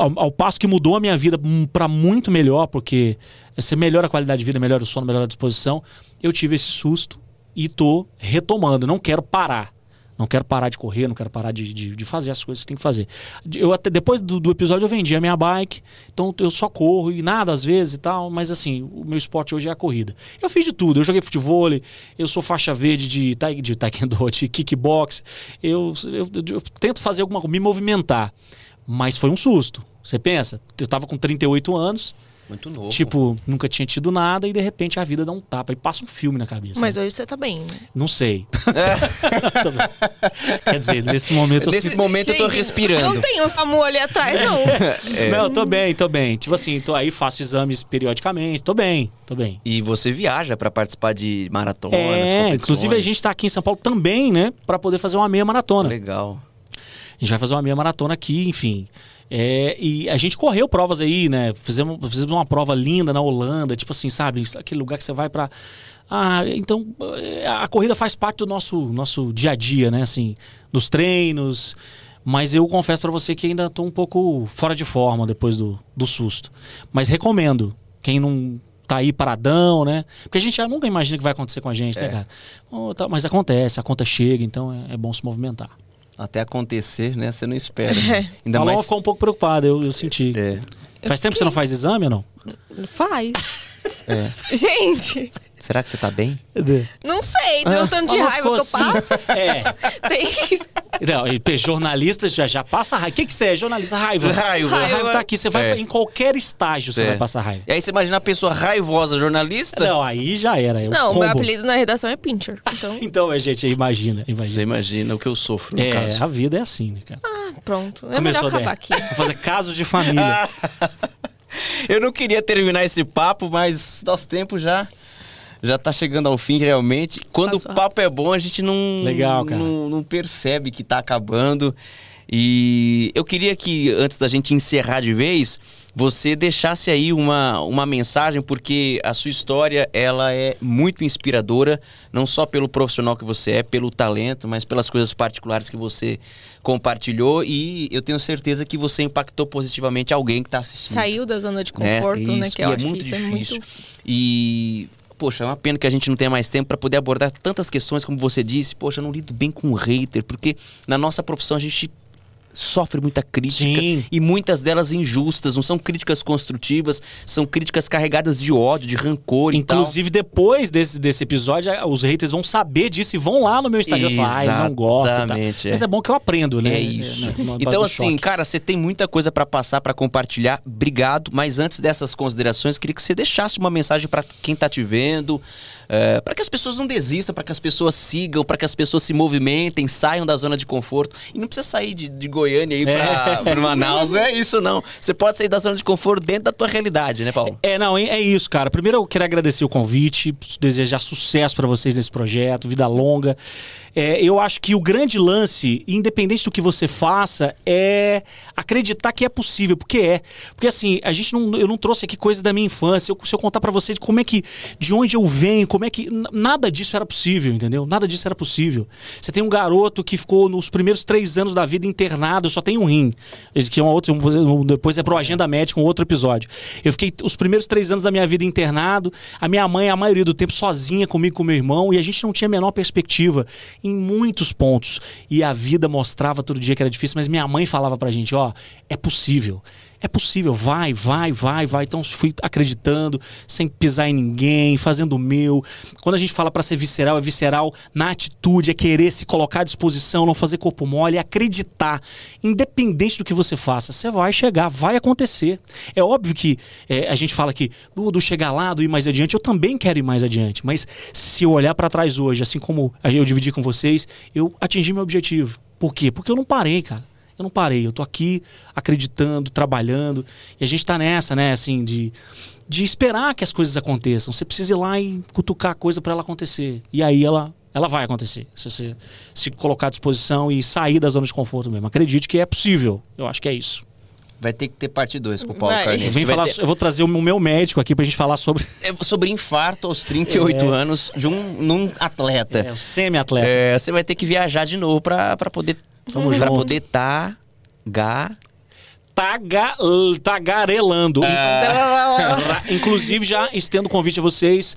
ao, ao passo que mudou a minha vida para muito melhor, porque você melhora a qualidade de vida, melhora o sono, melhora a disposição. Eu tive esse susto e tô retomando. Não quero parar. Não quero parar de correr, não quero parar de, de, de fazer as coisas que tem que fazer. Eu até, depois do, do episódio eu vendi a minha bike, então eu só corro e nada às vezes e tal, mas assim, o meu esporte hoje é a corrida. Eu fiz de tudo, eu joguei futebol, eu sou faixa verde de, de, de taekwondo, de kickbox, eu, eu, eu, eu tento fazer alguma coisa, me movimentar. Mas foi um susto, você pensa, eu tava com trinta e oito anos... Muito novo. Tipo, nunca tinha tido nada e de repente a vida dá um tapa e passa um filme na cabeça. Mas né? Hoje você tá bem, né? Não sei. É. Quer dizer, nesse momento... Nesse eu momento gente, eu tô respirando. Não tem um SAMU ali atrás, não. É. Não, eu tô bem, tô bem. Tipo assim, tô aí, faço exames periodicamente, tô bem, tô bem. E você viaja pra participar de maratonas, é, inclusive a gente tá aqui em São Paulo também, né? Pra poder fazer uma meia maratona. Legal. A gente vai fazer uma meia maratona aqui, enfim... É, e a gente correu provas aí, né? Fizemos, fizemos uma prova linda na Holanda, tipo assim, sabe? Aquele lugar que você vai pra... Ah, então a corrida faz parte do nosso, nosso dia a dia, né? Assim, dos treinos. Mas eu confesso pra você que ainda tô um pouco fora de forma depois do, do susto. Mas recomendo. Quem não tá aí paradão, né? Porque a gente já nunca imagina o que vai acontecer com a gente, é. né, cara? Oh, tá, mas acontece, a conta chega, então é, é bom se movimentar. Até acontecer, né? Você não espera. Né? Ainda mais... ficou um pouco preocupada, eu, eu senti. É. Faz eu tempo que você não faz exame ou não? Faz. É. Gente... Será que você tá bem? Não sei, tem ah, um tanto de raiva que eu passo. É. Tem isso. Não, jornalista já, já passa raiva. O que, que você é? Jornalista? Raiva. Raiva. Raiva, raiva tá aqui. Você vai é. em qualquer estágio, você é. vai passar raiva. E aí você imagina a pessoa raivosa jornalista? Não, aí já era. É não, combo. Meu apelido na redação é Pincher. Então, então é, gente, imagina, imagina. Você imagina o que eu sofro, no é, caso. A vida é assim, né, cara? Ah, pronto. É Começou melhor acabar aqui. Vou fazer casos de família. Eu não queria terminar esse papo, mas nosso tempo já... Já tá chegando ao fim, realmente. Quando Passou. o papo é bom, a gente não, Legal, cara. não, não percebe que tá acabando. E eu queria que, antes da gente encerrar de vez, você deixasse aí uma, uma mensagem, porque a sua história, ela é muito inspiradora, não só pelo profissional que você é, pelo talento, mas pelas coisas particulares que você compartilhou. E eu tenho certeza que você impactou positivamente alguém que tá assistindo. Saiu da zona de conforto, é, isso, né? Que eu acho é muito que isso difícil. É muito... E... Poxa, é uma pena que a gente não tenha mais tempo para poder abordar tantas questões, como você disse. Poxa, eu não lido bem com hater, porque na nossa profissão a gente sofre muita crítica. Sim. E muitas delas injustas. Não são críticas construtivas, são críticas carregadas de ódio, de rancor e tal. Inclusive, depois desse, desse episódio, os haters vão saber disso e vão lá no meu Instagram e falar, ai, não gosto e tal. É. Mas é bom que eu aprendo, né? É isso. É, né? Então, assim, cara, você tem muita coisa para passar, para compartilhar. Obrigado. Mas antes dessas considerações, queria que você deixasse uma mensagem para quem tá te vendo. É, para que as pessoas não desistam, para que as pessoas sigam, para que as pessoas se movimentem, saiam da zona de conforto. E não precisa sair de, de Goiânia aí para é. Manaus, não é isso não. Você pode sair da zona de conforto dentro da tua realidade, né, Paulo? É, não, é isso, cara. Primeiro eu quero agradecer o convite, desejar sucesso para vocês nesse projeto, vida longa. É, eu acho que o grande lance, independente do que você faça, é acreditar que é possível, porque é. Porque assim, a gente não, eu não trouxe aqui coisas da minha infância. Eu, se eu contar pra vocês como é que, de onde eu venho, como é que... Nada disso era possível, entendeu? Nada disso era possível. Você tem um garoto que ficou nos primeiros três anos da vida internado, só tem um rim. Que é uma outra, um, depois é pro Agenda Médica, um outro episódio. Eu fiquei os primeiros três anos da minha vida internado, a minha mãe, a maioria do tempo, sozinha comigo, com meu irmão, e a gente não tinha a menor perspectiva. Em muitos pontos. E a vida mostrava todo dia que era difícil, mas minha mãe falava pra gente, ó, é possível. É possível, vai, vai, vai, vai. Então fui acreditando, sem pisar em ninguém, fazendo o meu. Quando a gente fala pra ser visceral, é visceral na atitude, é querer se colocar à disposição, não fazer corpo mole, é acreditar. Independente do que você faça, você vai chegar, vai acontecer. É óbvio que é, a gente fala que do, do chegar lá, do ir mais adiante, eu também quero ir mais adiante. Mas se eu olhar pra trás hoje, assim como eu dividi com vocês, eu atingi meu objetivo. Por quê? Porque eu não parei, cara. Eu não parei, eu tô aqui acreditando, trabalhando, e a gente tá nessa, né, assim, de, de esperar que as coisas aconteçam. Você precisa ir lá e cutucar a coisa pra ela acontecer. E aí ela, Ela vai acontecer. Se você se colocar à disposição e sair da zona de conforto mesmo. Acredite que é possível. Eu acho que é isso. Vai ter que ter parte dois pro Paulo Carneiro. Eu, falar, ter... eu vou trazer o meu médico aqui pra gente falar sobre... É sobre infarto aos trinta e oito é. anos de um num atleta. É, um semi-atleta. É, você vai ter que viajar de novo pra, pra poder... Vamos uhum. Pra poder tá... Ga... Taga, tagarelando. Ah. Inclusive, já estendo o convite a vocês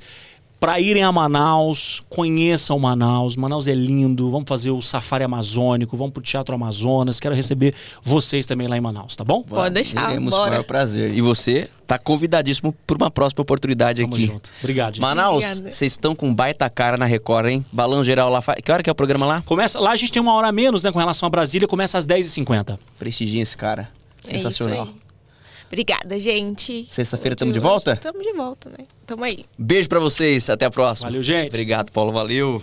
para irem a Manaus, conheçam Manaus. Manaus é lindo. Vamos fazer o safari amazônico, vamos pro Teatro Amazonas. Quero receber vocês também lá em Manaus, tá bom? Pode deixar, iremos, bora. É um prazer. E você tá convidadíssimo por uma próxima oportunidade. Tamo aqui. Junto. Obrigado, gente. Manaus, vocês estão com baita cara na Record, hein? Balanço Geral lá. Fa... Que hora que é o programa lá? Começa... Lá a gente tem uma hora a menos, né, com relação a Brasília. Começa às dez e cinquenta. Prestigiem esse cara. Sensacional. É. Obrigada, gente. Sexta-feira estamos de volta? Estamos de volta, né? Tamo aí. Beijo pra vocês, até a próxima. Valeu, gente. Obrigado, Paulo, valeu.